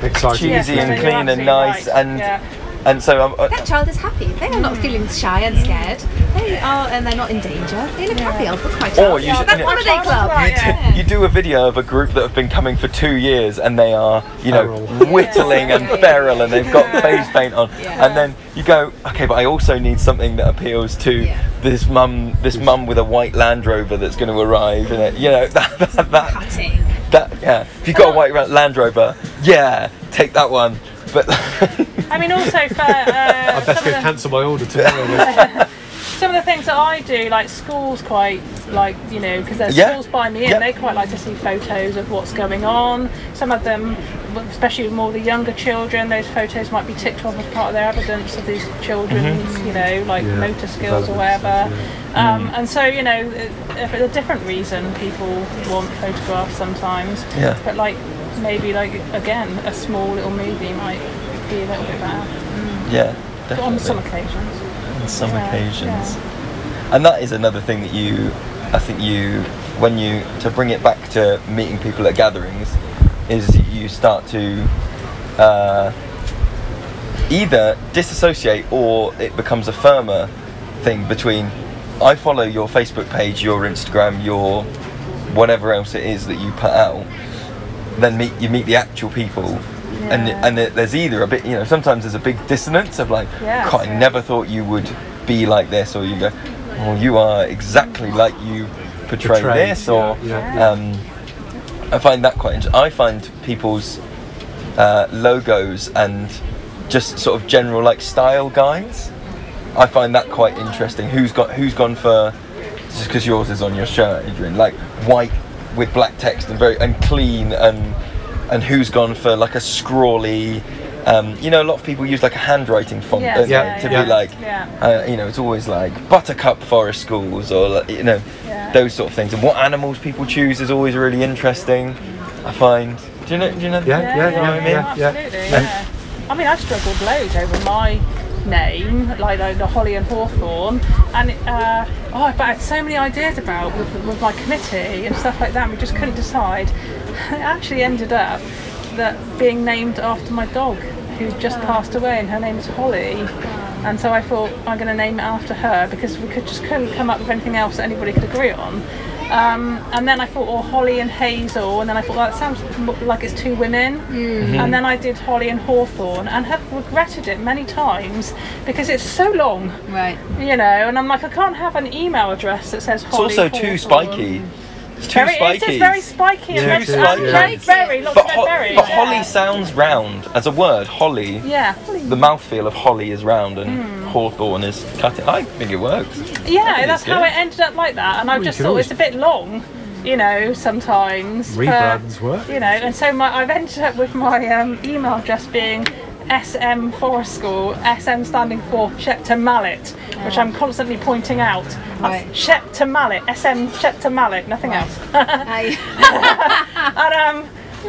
exciting, cheesy yes, and clean and nice, right. and yeah. and so I'm, uh, that child is happy. They are not feeling shy and scared. They are, and they're not in danger. They look yeah. happy. I'll put my child. Or you should, that's you know, holiday club. Right, you, yeah. do, you do a video of a group that have been coming for two years and they are, you know, feral. whittling yeah. and feral, and they've got yeah. face paint on, yeah. and then. You go, okay, but I also need something that appeals to yeah. this mum, this mum with a white Land Rover that's going to arrive in it. You know, that, that, that, cutting. that yeah. If you've got oh. a white Land Rover, yeah, take that one. But I mean, also for uh, I better go the, cancel my order tomorrow. Some of the things that I do, like schools, quite like you know, because there's yeah. schools by me, and yeah. they quite like to see photos of what's going on. Some of them. Especially more the younger children, those photos might be ticked off as part of their evidence of these children's, mm-hmm. you know, like yeah, motor skills or whatever. Yeah. Um, mm. And so, you know, if it's a different reason people want photographs sometimes. Yeah. But like maybe like again, a small little movie might be a little bit better. Mm. Yeah, definitely. But on some occasions. On some yeah, occasions. Yeah. And that is another thing that you, I think you, when you to bring it back to meeting people at gatherings. Is you start to uh, either disassociate or it becomes a firmer thing between I follow your Facebook page, your Instagram, your whatever else it is that you put out, then meet you meet the actual people. Yeah. And and there's either a bit, you know, sometimes there's a big dissonance of like, yeah, God, I never thought you would be like this, or you go, oh, you are exactly like you portray Betrayed, this, or... Yeah, yeah. Um, I find that quite interesting. I find people's uh, logos and just sort of general like style guides. I find that quite interesting. Who's got who's gone for just because yours is on your shirt, Adrian, like white with black text and very and clean and and who's gone for like a scrawly. Um, you know, a lot of people use like a handwriting font yes, yeah, to yeah, be yeah. like, yeah. uh, you know, it's always like Buttercup Forest Schools or, like, you know, yeah. those sort of things. And what animals people choose is always really interesting, I find. Do you know? Do you know? Yeah, yeah, yeah, yeah, yeah, I mean? yeah, yeah. Absolutely, yeah. yeah. I mean, I struggled loads over my name, like the, the Holly and Hawthorne, and uh, oh, but I had so many ideas about with, with my committee and stuff like that, and we just couldn't decide. It actually ended up that being named after my dog who's just passed away, and her name is Holly, and so I thought I'm going to name it after her because we could just couldn't come up with anything else that anybody could agree on, um, and then I thought oh Holly and Hazel, and then I thought well, that sounds like it's two women, mm-hmm. and then I did Holly and Hawthorne and have regretted it many times because it's so long, right? You know, and I'm like I can't have an email address that says Holly. It's also Hawthorne. Too spiky. It's too very, spiky. It is very spiky. Yeah, and too spiky. Yeah. Berry, lots but ho- of berry. But holly yeah. sounds round as a word. Holly. Yeah. The mouthfeel of holly is round, and mm. hawthorn is cutting. I think it works. Yeah, that's how it ended up like that, and I well, just thought it's a bit long. You know, sometimes rebrands uh, work. You know, and so my I've ended up with my um, email address being S M Forest School. S M standing for Shepton Mallet, oh. which I'm constantly pointing out. Right. Shepton Mallet, S M Shepton Mallet, nothing right. else. And um,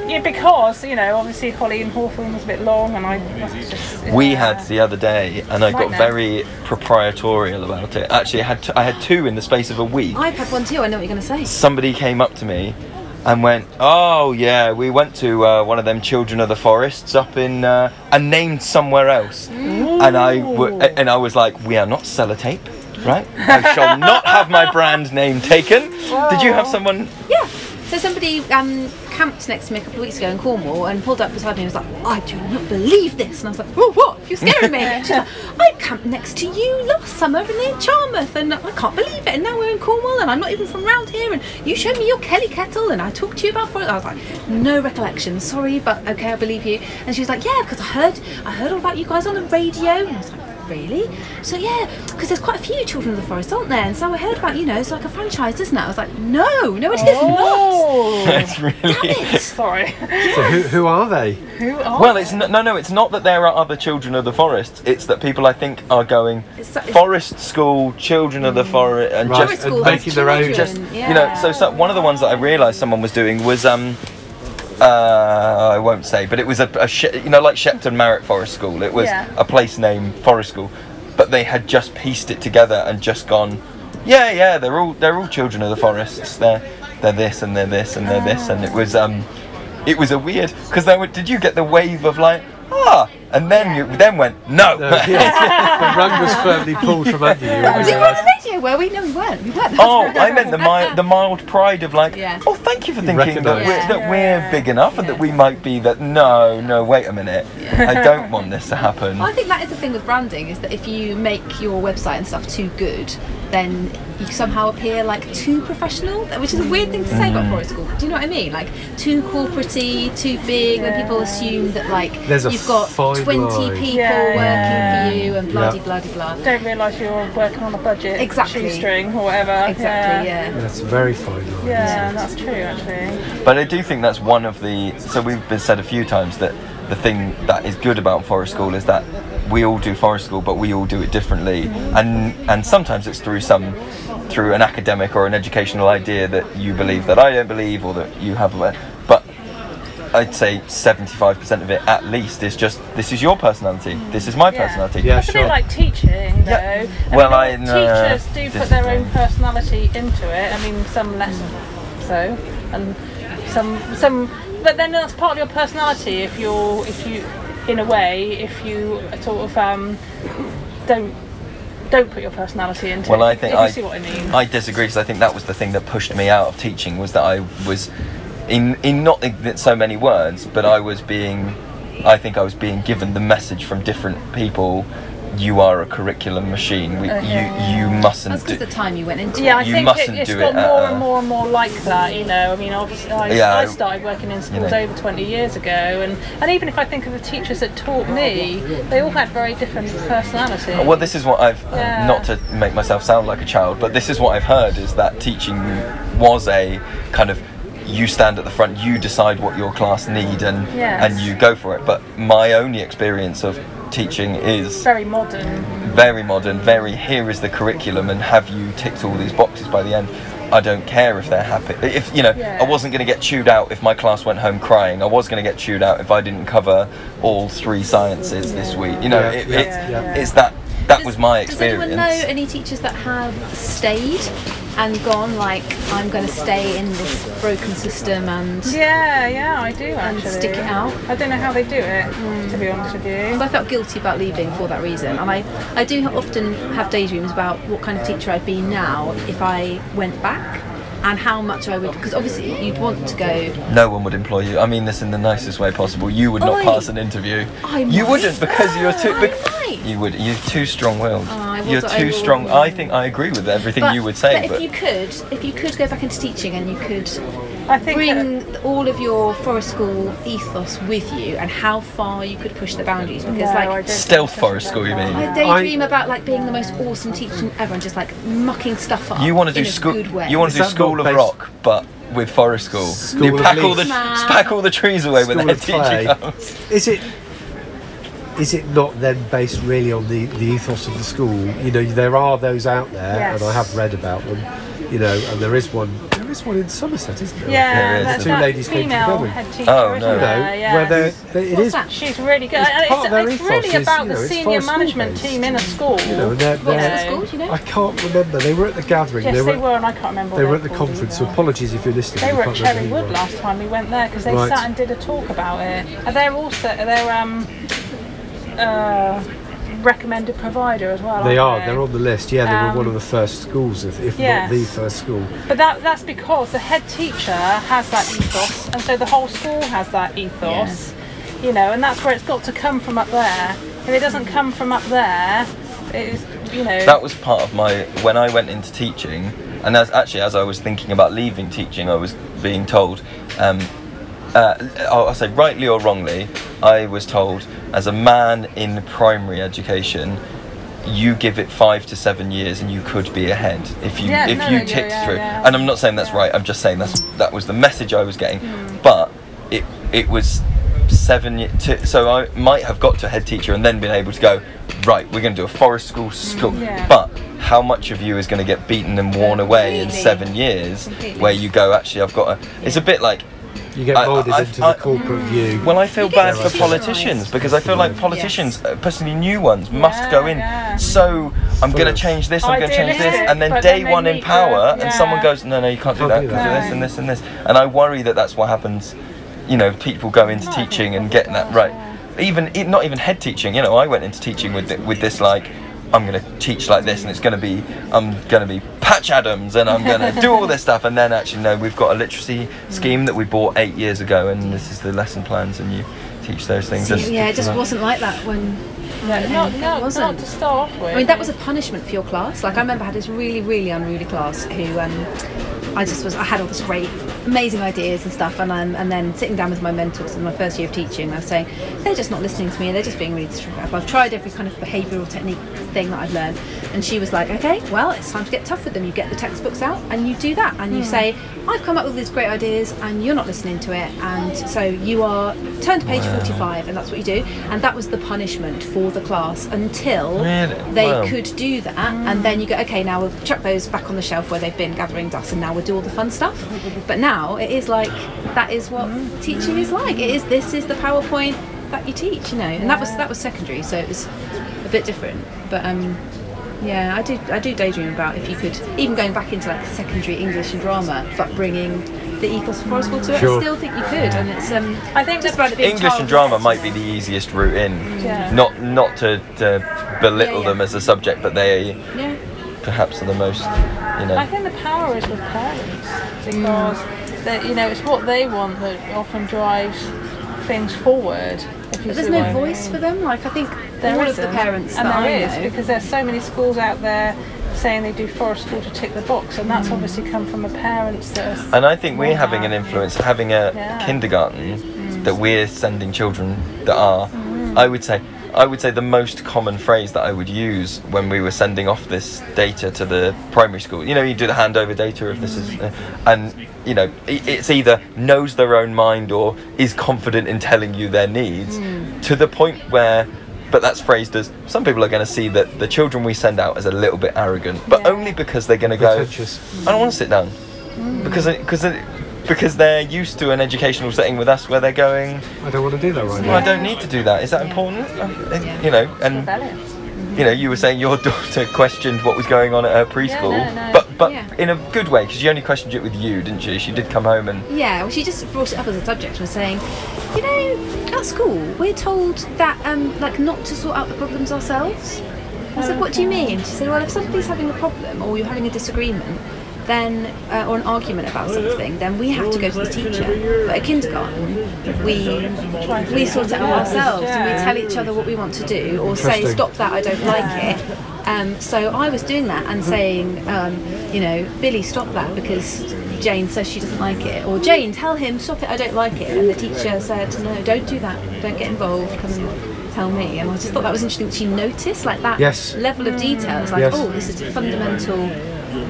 yeah, because you know, obviously Holly and Hawthorne was a bit long, and I just, we yeah. had the other day, and I got now. very proprietorial about it. Actually, I had t- I had two in the space of a week. I've had one too. I know what you're going to say. Somebody came up to me and went, oh yeah, we went to uh, one of them Children of the Forests up in uh, and named somewhere else. Ooh. And I w- and I was like, we are not sellotape, right? I shall not have my brand name taken. Whoa. Did you have someone? Yeah. So somebody um, camped next to me a couple of weeks ago in Cornwall and pulled up beside me and was like, I do not believe this. And I was like, oh, what? You're scaring me. She's like, I camped next to you last summer near Charmouth and I can't believe it. And now we're in Cornwall and I'm not even from round here. And you showed me your Kelly kettle and I talked to you about it. I was like, no recollection. Sorry, but okay, I believe you. And she was like, yeah, because I heard, I heard all about you guys on the radio. And I was like, really? So yeah, because there's quite a few Children of the Forest, aren't there? And so I heard about, you know, it's like a franchise, isn't it? I was like, no, no it is oh. not. That's really... Damn it. Sorry. So who, who are they? Who are Well, they? it's no, no, no, it's not that there are other Children of the Forest. It's that people, I think, are going so, Forest School, Children mm. of the Forest, and right. just and making their own. Just, yeah. You know, so, so one of the ones that I realised someone was doing was. Um, Uh, I won't say, but it was a, a she- you know, like Shepton Mallet Forest School. It was yeah. a place name Forest School, but they had just pieced it together and just gone, yeah, yeah. They're all they're all Children of the Forests. They're they're this and they're this and they're oh. this, and it was um, it was a weird because they were. Did you get the wave of like ah? And then you then went no. no yes. The rug was firmly pulled from under you. We were on the radio, were we? No, we weren't. We weren't. Oh, I meant the mild, the mild pride of like, yeah. oh, thank you for you thinking that, yeah. we're, that we're big enough yeah. and that we might be that. No, no, wait a minute. Yeah. I don't want this to happen. Well, I think that is the thing with branding is that if you make your website and stuff too good, then you somehow appear like too professional, which is a weird thing to say mm. about Forest School. Do you know what I mean? Like too corporatey, too big, yeah. when people assume that like There's you've got twenty people yeah, yeah. working for you and bloody yeah. bloody blah. Don't realise you're working on a budget, exactly. shoestring or whatever. Exactly. Yeah. yeah. yeah that's very fine line. Yeah, that's true actually. But I do think that's one of the. So we've been said a few times that the thing that is good about Forest School is that we all do Forest School, but we all do it differently, mm-hmm. and and sometimes it's through some through an academic or an educational idea that you believe that I don't believe or that you have. But I'd say seventy-five percent of it at least is just this is your personality, mm. this is my yeah. personality. Yeah, it's sure. a bit like teaching though. Yeah. Well, I, I no, teachers do put their own personality into it. I mean, some less so, and some some. But then that's part of your personality. If you're, if you, in a way, if you sort of um, don't. Don't put your personality into well, it. Well, I think I, you see what I mean. I disagree because I think that was the thing that pushed me out of teaching was that I was in in not in so many words, but I was being, I think I was being given the message from different people. You are a curriculum machine. We, okay. You you mustn't. That's because the time you went into. Yeah, it. I you think mustn't it, it's do got it more and more and more like that. You know, I mean, obviously, I, yeah, I started working in schools you know. over twenty years ago, and and even if I think of the teachers that taught me, they all had very different personalities. Well, this is what I've yeah. uh, not to make myself sound like a child, but this is what I've heard is that teaching was a kind of. You stand at the front, you decide what your class need and yes. and you go for it. But my only experience of teaching is very modern very modern very here is the curriculum and have you ticked all these boxes by the end. I don't care if they're happy if you know yeah. I wasn't going to get chewed out if my class went home crying. I was going to get chewed out if I didn't cover all three sciences yeah. this week, you know. yeah. It, yeah. It's, yeah. it's that that does, was my experience. Does anyone know any teachers that have stayed and gone like, I'm going to stay in this broken system and... Yeah, yeah, I do actually. And stick it out. I don't know how they do it, mm. to be honest with you. So I felt guilty about leaving for that reason. And I, I do often have daydreams about what kind of teacher I'd be now if I went back. And how much I would, because obviously you'd want to go. No one would employ you. I mean this in the nicest way possible. You would not I, pass an interview. I you might. wouldn't because you're too. Bec- you would. You're too strong-willed. Oh, I I you're too strong. I think I agree with everything but, you would say. But, but if you could, if you could go back into teaching and you could I think bring all of your forest school ethos with you, and how far you could push the boundaries, because no, like stealth forest school, you mean? I daydream I, about like being the most awesome teacher ever and just like mucking stuff up. You want to do school? You want to do School of Rock, but with forest school. school you pack all the nah. pack all the trees away school when their teacher comes. Is it? Is it not then based really on the, the ethos of the school? You know, there are those out there, yes. and I have read about them. You know, and there is one. There is one in Somerset, isn't there? Yeah, there is. Two ladies came together. Oh no, no. Yeah. Where they're, they, it What's is. That? She's really good. It's, part it's, of it's really is, about you know, the senior management team in a school. You know, they're, they're, you know. School, you know? I can't remember. They were at the gathering. Yes, they were, they were and I can't remember. They were at the conference. Either. So apologies if you're listening. They were at Cherrywood last time we went there because they right. sat and did a talk about it. And they're also they're um. Uh, recommended provider as well. They are. They? They're on the list. Yeah, they um, were one of the first schools, if, if yes. not the first school. But that that's because the head teacher has that ethos, and so the whole school has that ethos. Yeah. You know, and that's where it's got to come from up there. If it doesn't come from up there, it's you know. That was part of my when I went into teaching, and as actually as I was thinking about leaving teaching, I was being told. Um, Uh, I'll say rightly or wrongly, I was told as a man in primary education, you give it five to seven years and you could be ahead if you yeah, if no, you no, ticked yeah, through. Yeah. And I'm not saying that's yeah. right. I'm just saying that's that was the message I was getting. Mm. But it it was seven years. So I might have got to head teacher and then been able to go right. We're going to do a forest school school, yeah. but. How much of you is going to get beaten and worn away Completely. in seven years? Completely. Where you go actually, I've got a. It's a bit like. You get moulded into I, the corporate I, view. Well, I feel bad for politicians because I feel like politicians, yes. especially new ones, yeah, must go in. Yeah. So I'm going to change this, I'm going to change this, and then day then one in power, yeah. and someone goes, no, no, you can't do that, do that. No. do this and this and this. And I worry that that's what happens. You know, people go into no, teaching and getting that right. Yeah. Even it, not even head teaching. You know, I went into teaching with the, with this like. I'm going to teach like this and it's going to be, I'm going to be Patch Adams and I'm going to do all this stuff, and then actually no, we've got a literacy scheme that we bought eight years ago and this is the lesson plans and you teach those things. So, yeah, it just that. wasn't like that when... No, no, not, no, it wasn't. Not to start with. I mean, that was a punishment for your class. Like I remember I had this really, really unruly class who um, I just was, I had all this great, amazing ideas and stuff, and I'm, and then sitting down with my mentors in my first year of teaching, I was saying, they're just not listening to me and they're just being really disrespectful. I've tried every kind of behavioural technique thing that I've learned, and she was like, okay, well, it's time to get tough with them. You get the textbooks out and you do that, and mm. you say, I've come up with these great ideas and you're not listening to it, and so you are, turn to page wow. forty-five, and that's what you do. And that was the punishment for the class until really? they wow. could do that, mm. and then you go, okay, now we'll chuck those back on the shelf where they've been gathering dust and now we'll do all the fun stuff. But now it is like, that is what mm. teaching is like. It is, this is the PowerPoint that you teach, you know. And yeah. that was that was secondary, so it was a bit different. But um yeah, I do I do daydream about if you could, even going back into like secondary English and drama, but bringing the ethos of forest school to it, sure. I still think you could. And it's um I think just about it being English and drama might be the easiest route in. Yeah. Not not to, to belittle yeah, yeah. them as a subject, but they yeah. perhaps are the most, you know. I think the power is with parents, because mm. that, you know, it's what they want that often drives things forward. But there's no voice for them. Like I think there all isn't. of the parents, and that there I is know. because there's so many schools out there saying they do forest school to tick the box, and that's mm. obviously come from the parents. That are and I think we're having out. an influence, having a yeah. kindergarten mm. that we're sending children that are. Mm. I would say, I would say the most common phrase that I would use when we were sending off this data to the primary school. You know, you do the handover data if this is, uh, and. You know, it's either knows their own mind or is confident in telling you their needs mm. to the point where, but that's phrased as, some people are going to see that the children we send out as a little bit arrogant, but yeah. only because they're going to go, I don't want to sit down mm. because because because they're used to an educational setting with us where they're going, I don't want to do that right yeah. now. I don't need to do that. Is that yeah. important? Yeah. You know, and mm-hmm. you know, you were saying your daughter questioned what was going on at her preschool, yeah, no, no. but But yeah. in a good way, because she only questioned it with you, didn't she? She did come home and... Yeah, well, she just brought it up as a subject and was saying, you know, at school, we're told that, um, like, not to sort out the problems ourselves. I said, what do you mean? She said, well, if somebody's having a problem or you're having a disagreement, then, uh, or an argument about something, then we have to go to the teacher. But at kindergarten, we we sort it out ourselves, and we tell each other what we want to do, or say, stop that, I don't like it. Um, so I was doing that and saying, um, you know, Billy, stop that because Jane says she doesn't like it, or Jane, tell him, stop it, I don't like it. And the teacher said, no, don't do that, don't get involved, come and tell me. And I just thought that was interesting that she noticed, like that yes. level of detail. It's like, yes. oh, this is a fundamental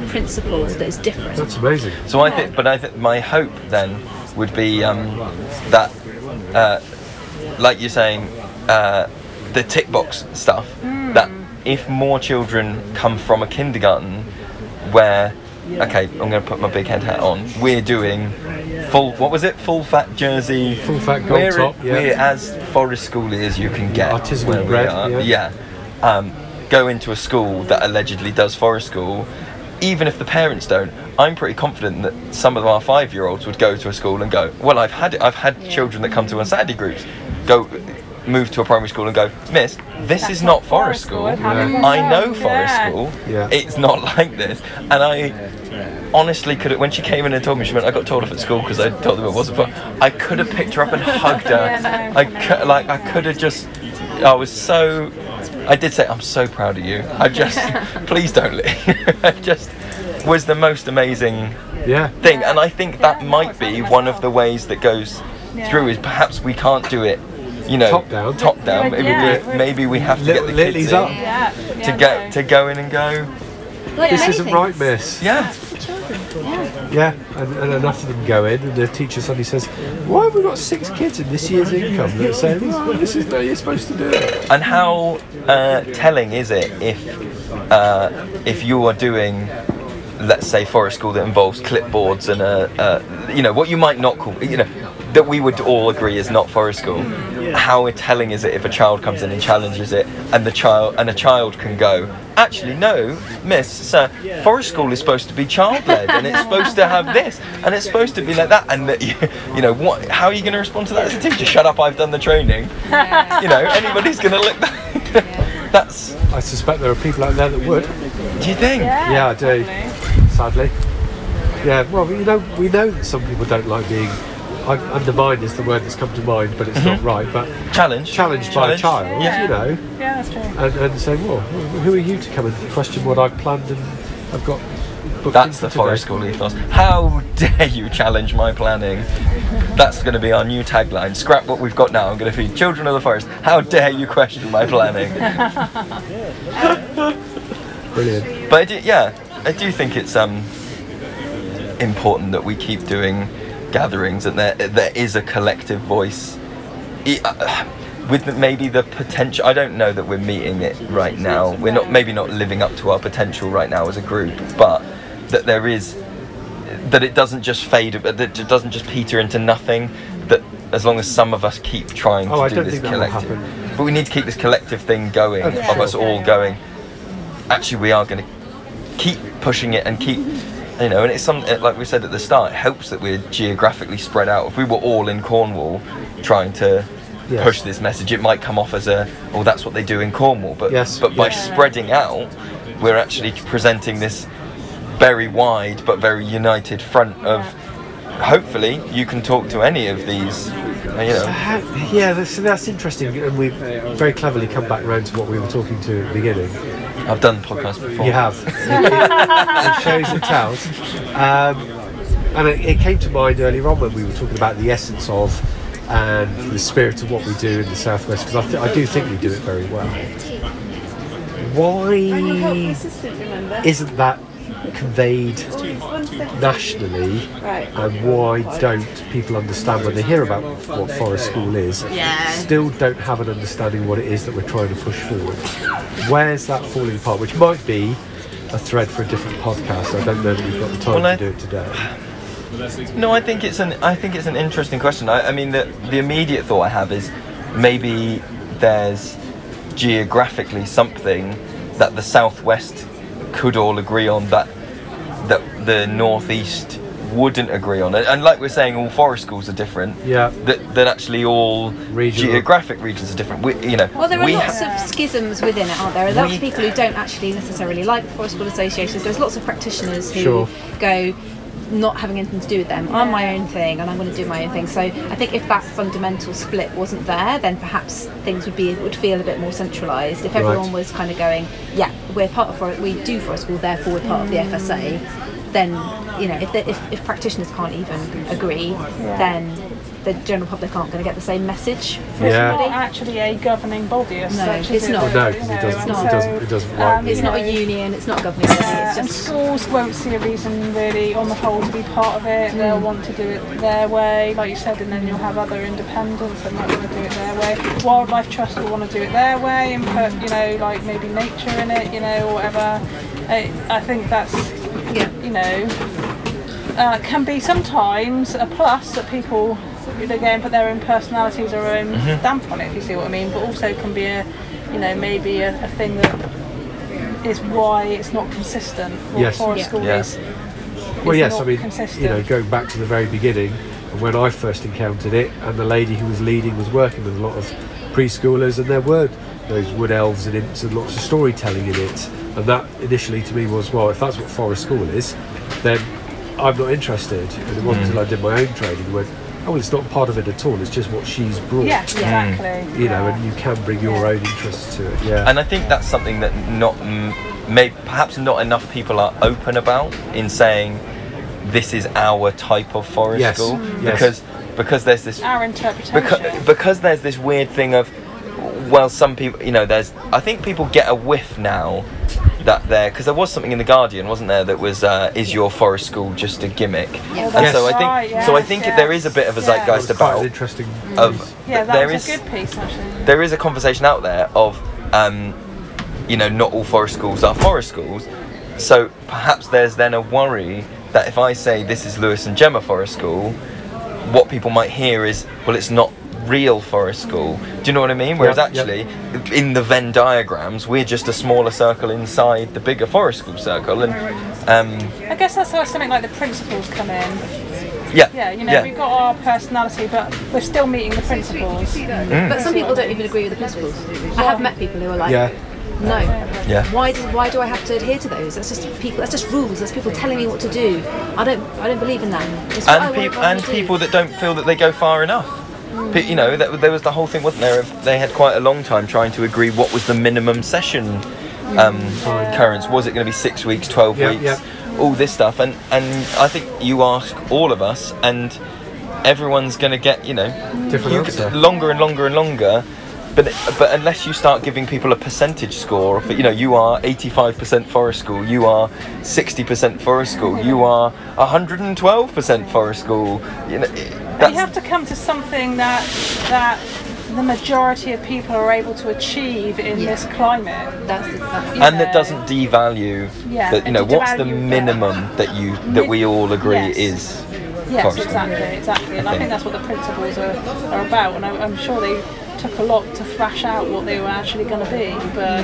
principle that is different. That's amazing. So yeah. I think, but I think my hope then would be um, that, uh, like you're saying, uh, the tick box stuff, mm. that if more children come from a kindergarten where, okay, I'm going to put my big head hat on, we're doing full, what was it, full fat jersey, full fat gold we're, top, yeah. we're as Forest School as you can get, artisanal bread, yeah, yeah. Um, go into a school that allegedly does Forest School, even if the parents don't, I'm pretty confident that some of our five-year-olds would go to a school and go, well, I've had it, I've had yeah. children that come to on Saturday groups, go, move to a primary school and go, miss, this That's is not Forest School, school. Yeah. I know Forest yeah. School, yeah. it's not like this. And I honestly could have, when she came in and told me, she went, I got told off at school because I told them it wasn't fun, I could have picked her up and hugged her, yeah, no, I could, like, I could have just, I was so, I did say, I'm so proud of you, I just, please don't leave, I just, was the most amazing yeah. thing, and I think that yeah, might be one of the ways that goes yeah. through is perhaps we can't do it, you know, top down, top down. Maybe yeah. we maybe we have to L- get the Lily's kids up in yeah. Yeah, to go to go in and go. Like this isn't right, miss. Yeah. Yeah. yeah. And, and enough of them go in, and the teacher suddenly says, "Why have we got six kids in this year's income?" That says, oh, "This is how you're supposed to do it." And how uh, telling is it if uh, if you are doing, let's say, Forest School that involves clipboards and a, a you know what you might not call, you know, that we would all agree is not Forest School. How telling is it if a child comes in and challenges it, and the child and a child can go, actually no, miss, sir, Forest School is supposed to be child-led, and it's supposed to have this, and it's supposed to be like that, and that you, you know what? How are you going to respond to that as a teacher? Shut up! I've done the training. You know, anybody's going to look that. That's. I suspect there are people out there that would. Do you think? Yeah, yeah I do. Sadly. Yeah. Well, you know, we know that some people don't like being. I, undermined is the word that's come to mind, but it's mm-hmm. not right. But challenged, challenged yeah. by challenged. a child, yeah. you know. Yeah, that's true. And, and saying, "Well, who are you to come and question what I've planned and I've got?" Booked that's the Forest School ethos. How dare you challenge my planning? That's going to be our new tagline. Scrap what we've got now. I'm going to feed children of the forest. How dare you question my planning? Brilliant. But I do, yeah, I do think it's um important that we keep doing. Gatherings and there there is a collective voice with maybe the potential. I don't know that we're meeting it right now, we're not maybe not living up to our potential right now as a group, but that there is, that it doesn't just fade, that it doesn't just peter into nothing, that as long as some of us keep trying to oh, do this collective, but we need to keep this collective thing going oh, yeah. of us all going, actually we are going to keep pushing it and keep. You know, and it's something, like we said at the start, it helps that we're geographically spread out. If we were all in Cornwall trying to yes. push this message, it might come off as a, oh, that's what they do in Cornwall. But yes. but by yes. spreading out, we're actually presenting this very wide but very united front of, hopefully, you can talk to any of these, you know. So how, yeah, that's, that's interesting. And we've very cleverly come back round to what we were talking to at the beginning. I've done podcasts before. You have. It shows it tells. Um, and it, it came to mind earlier on when we were talking about the essence of and the spirit of what we do in the Southwest, because I, th- I do think we do it very well. Why isn't that conveyed nationally, right. and why don't people understand when they hear about what Forest School is, yeah. still don't have an understanding what it is that we're trying to push forward? Where's that falling apart? Which might be a thread for a different podcast. I don't know that we've got the time well, I, to do it today. No, I think it's an I think it's an interesting question. I, I mean, the, the immediate thought I have is maybe there's geographically something that the Southwest could all agree on that that the Northeast wouldn't agree on, and like we're saying, all Forest Schools are different. Yeah. That that actually all regional. Geographic regions are different. We, you know. Well, there are we lots ha- of schisms within it, aren't there? There are lots of people who don't actually necessarily like the Forest School associations. There's lots of practitioners who sure. go not having anything to do with them. I'm my own thing, and I'm going to do my own thing. So I think if that fundamental split wasn't there, then perhaps things would be would feel a bit more centralised. If everyone right. was kind of going, yeah, we're part of forest, we do forest school, therefore we're part of the F S A, then, you know, if the, if, if practitioners can't even agree, yeah. then the general public aren't going to get the same message from yeah. somebody. It's not actually a governing body as no, such. It's not. No, because it doesn't. It doesn't. It doesn't um, it's not know. a union. It's not a governing body. Yeah, it's just and schools won't see a reason really, on the whole, to be part of it. Mm. They'll want to do it their way, like you said, and then you'll have other independents that might want to do it their way. Wildlife Trust will want to do it their way and put, you know, like maybe nature in it, you know, or whatever. I, I think that's, yeah. you know, uh, can be sometimes a plus that people. They go and put their own personalities or their own mm-hmm. stamp on it, if you see what I mean, but also can be a, you know, maybe a, a thing that is why it's not consistent. What yes. forest yeah. school yeah. is, is well, yes, I mean, consistent. You know, going back to the very beginning, when I first encountered it, and the lady who was leading was working with a lot of preschoolers, and there were those wood elves and imps and lots of storytelling in it, and that initially to me was, well, if that's what forest school is, then I'm not interested. And it wasn't mm. until I did my own training where. Oh, well, it's not part of it at all, it's just what she's brought. Yeah, exactly. You yeah. know, and you can bring your yeah. own interests to it. Yeah. And I think that's something that not, maybe, perhaps not enough people are open about in saying this is our type of forest yes. school. Mm. Because yes. because there's this... Our interpretation. Because, because there's this weird thing of, well, some people, you know, there's... I think people get a whiff now that there, because there was something in The Guardian, wasn't there, that was uh, is your forest school just a gimmick? Yeah, and yes. so I think right, yes, so I think yes, there is a bit of a zeitgeist yeah. about interesting of piece. Yeah, that there was is a good piece actually. There is a conversation out there of um, you know, not all forest schools are forest schools, so perhaps there's then a worry that if I say this is Lewis and Gemma Forest School, what people might hear is, well, it's not real forest school. Do you know what I mean? Whereas yep, actually, yep. in the Venn diagrams, we're just a smaller circle inside the bigger forest school circle. And um, I guess that's how something like the principles come in. Yeah, yeah. You know, yeah. we've got our personality, but we're still meeting the principles. Mm. But some people don't even agree with the principles. I have met people who are like, yeah. no. Yeah. Why do Why do I have to adhere to those? That's just people. That's just rules. That's people telling me what to do. I don't. I don't believe in that. It's what and I peop- and people do. that don't feel that they go far enough. You know, that, there was the whole thing, wasn't there? They had quite a long time trying to agree what was the minimum session um, yeah. currents. Was it going to be six weeks, twelve yeah, weeks, yeah. all this stuff? And and I think you ask all of us, and everyone's going to get, you know, different you get longer and longer and longer. But but unless you start giving people a percentage score, for, you know, you are eighty-five percent forest school, you are sixty percent forest school, you are one hundred twelve percent forest school. You know, you have to come to something that that the majority of people are able to achieve in yeah. this climate. That's the, that's and know. that doesn't devalue. Yeah. That, you know, what's the minimum that, that you that we all agree yes. is? Yes, forest exactly, school, exactly. And I think. I think that's what the principles are, are about. And I, I'm sure they. took a lot to flash out what they were actually going to be, but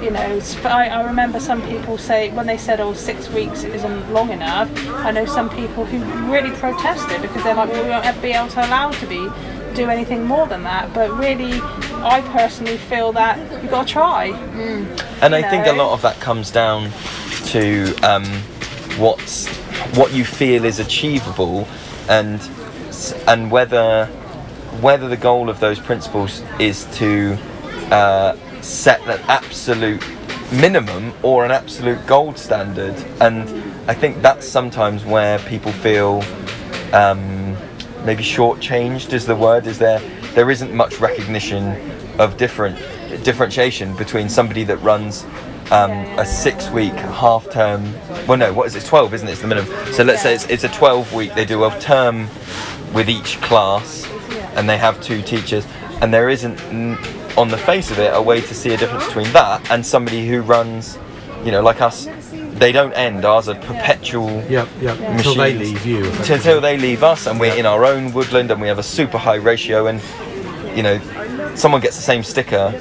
you know, I, I remember some people say when they said, "Oh, six weeks isn't long enough." I know some people who really protested because they're like, "Well, we won't ever be able to allow to be do anything more than that." But really, I personally feel that you've got to try. Mm. And you I know? think a lot of that comes down to um, what's what you feel is achievable, and and whether. whether the goal of those principles is to uh, set an absolute minimum or an absolute gold standard. And I think that's sometimes where people feel um, maybe shortchanged is the word, is there there isn't much recognition of different differentiation between somebody that runs um, a six-week half-term, well no, what is it, twelve isn't it, it's the minimum. So let's say it's, it's a twelve-week, they do a term with each class, and they have two teachers, and there isn't, on the face of it, a way to see a difference between that and somebody who runs, you know, like us. They don't end. Ours are perpetual yep, yep. machines. Until they leave you. Until they leave us, and we're yep. in our own woodland, and we have a super high ratio, and, you know, someone gets the same sticker.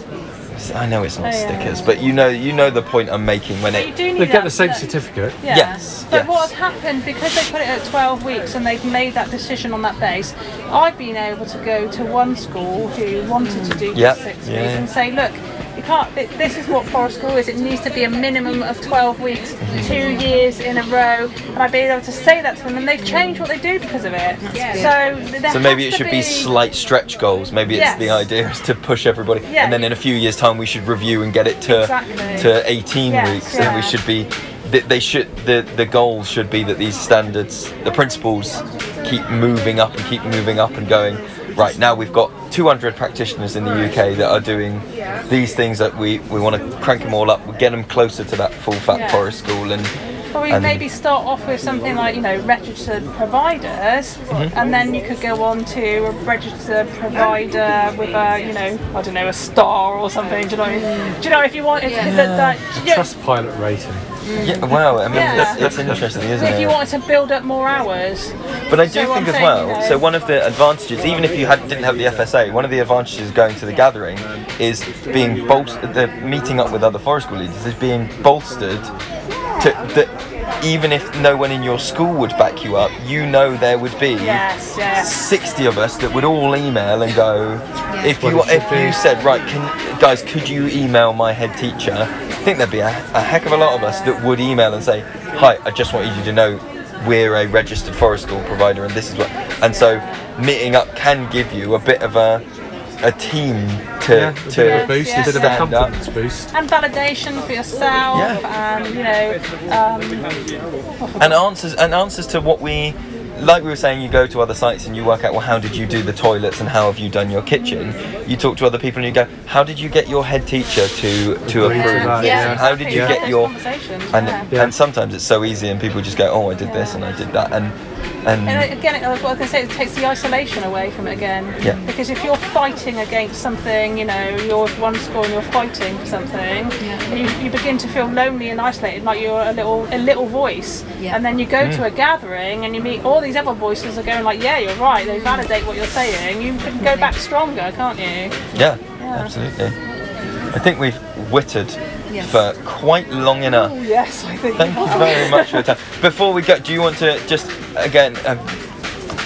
I know it's not oh, yeah. stickers, but you know you know the point I'm making when it... They get that, the same that, certificate. Yeah. Yes. But yes. what has happened, because they put it at twelve weeks and they've made that decision on that base, I've been able to go to one school who wanted to do yep. six yeah. weeks and say, look, part, this is what Forest School is. It needs to be a minimum of twelve weeks, two years in a row, and I've been able to say that to them, and they've changed what they do because of it. Yeah. So there so maybe it should be... be slight stretch goals. Maybe it's yes. the idea is to push everybody, yeah. and then in a few years' time we should review and get it to exactly. to eighteen yes, weeks, yeah. and we should be. They should the the goal should be that these standards, the principles, keep moving up and keep moving up and going. Right now we've got two hundred practitioners in the U K that are doing these things that we, we want to crank them all up. We get them closer to that full fat yeah. Forest School, and probably and maybe start off with something like, you know, registered providers, mm-hmm. and then you could go on to a registered provider with a, you know, I don't know, a star or something. Do you know? What I mean? Do you know if you want? If, yeah. if that, that, yeah. Trust pilot rating. Yeah, wow, I mean, yeah. that's, that's interesting, isn't it? If you wanted to build up more hours. But I do so think as well, you know, so one of the advantages, even if you had, didn't have the F S A, one of the advantages going to the gathering is being bolstered, the meeting up with other Forest School leaders is being bolstered to the... Even if no one in your school would back you up, you know there would be yes, yes. sixty of us that would all email and go, yes. if you if you said, right, can guys, could you email my head teacher? I think there'd be a, a heck of a lot of us that would email and say, hi, I just want you to know we're a registered Forest School provider and this is what... And so meeting up can give you a bit of a... a team to yeah, a to bit of a boost, yes. a bit of a confidence boost and validation for yourself, yeah. and you know, um, and answers and answers to what we like. We were saying, you go to other sites and you work out, well, how did you do the toilets and how have you done your kitchen? You talk to other people and you go, how did you get your head teacher to to approve? Yeah, yeah. How did you yeah. get your and yeah. and sometimes it's so easy and people just go, oh, I did yeah. this and I did that and. And, and again, what I was going to say, it takes the isolation away from it again. Yeah. Because if you're fighting against something, you know, you're one school and you're fighting for something, yeah. you, you begin to feel lonely and isolated, like you're a little a little voice. Yeah. And then you go mm. to a gathering and you meet all these other voices that are going like, yeah, you're right, they validate what you're saying. You can go back stronger, can't you? Yeah, yeah. absolutely. I think we've whittled yes. for quite long enough. Ooh, yes, I think. Thank you very much for your time. Before we go, do you want to just again um,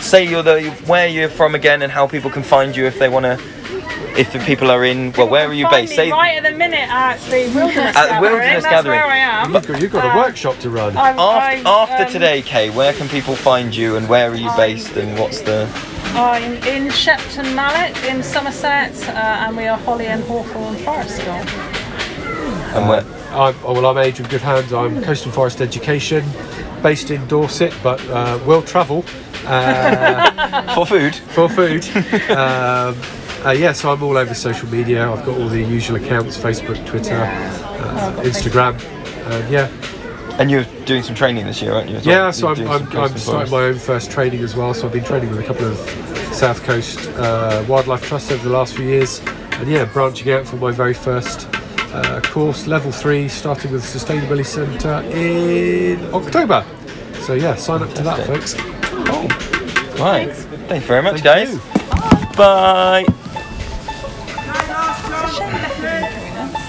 say you're the where you're from again and how people can find you if they want to? If the people are in, well, people where are you based? Say right at the minute at the Wilderness Gathering. At Wilderness That's Gathering. Where I am. You've got, you've got um, a workshop to run. I'm, after I'm, after um, today, Kay, where can people find you and where are you I'm, based and what's the? I'm in Shepton Mallet in Somerset, uh, and we are Holly and Hawthorne Forest School. And where? Uh, I, well, I'm Adrian Goodhand. I'm Coast and Forest Education, based in Dorset, but uh, will travel uh, for food. For food. Um, Uh, yeah, so I'm all over social media. I've got all the usual accounts, Facebook, Twitter, yeah. uh, Instagram, uh, yeah. And you're doing some training this year, aren't you? As yeah, well? so I'm, I'm, I'm starting my own first training as well. So I've been training with a couple of South Coast uh, Wildlife Trusts over the last few years. And yeah, branching out for my very first uh, course, level three, starting with the Sustainability Centre in October. So yeah, sign up Fantastic. to that, folks. Oh, right. Thanks. Thanks very much, Thank guys. You. Bye. Bye. Thank you.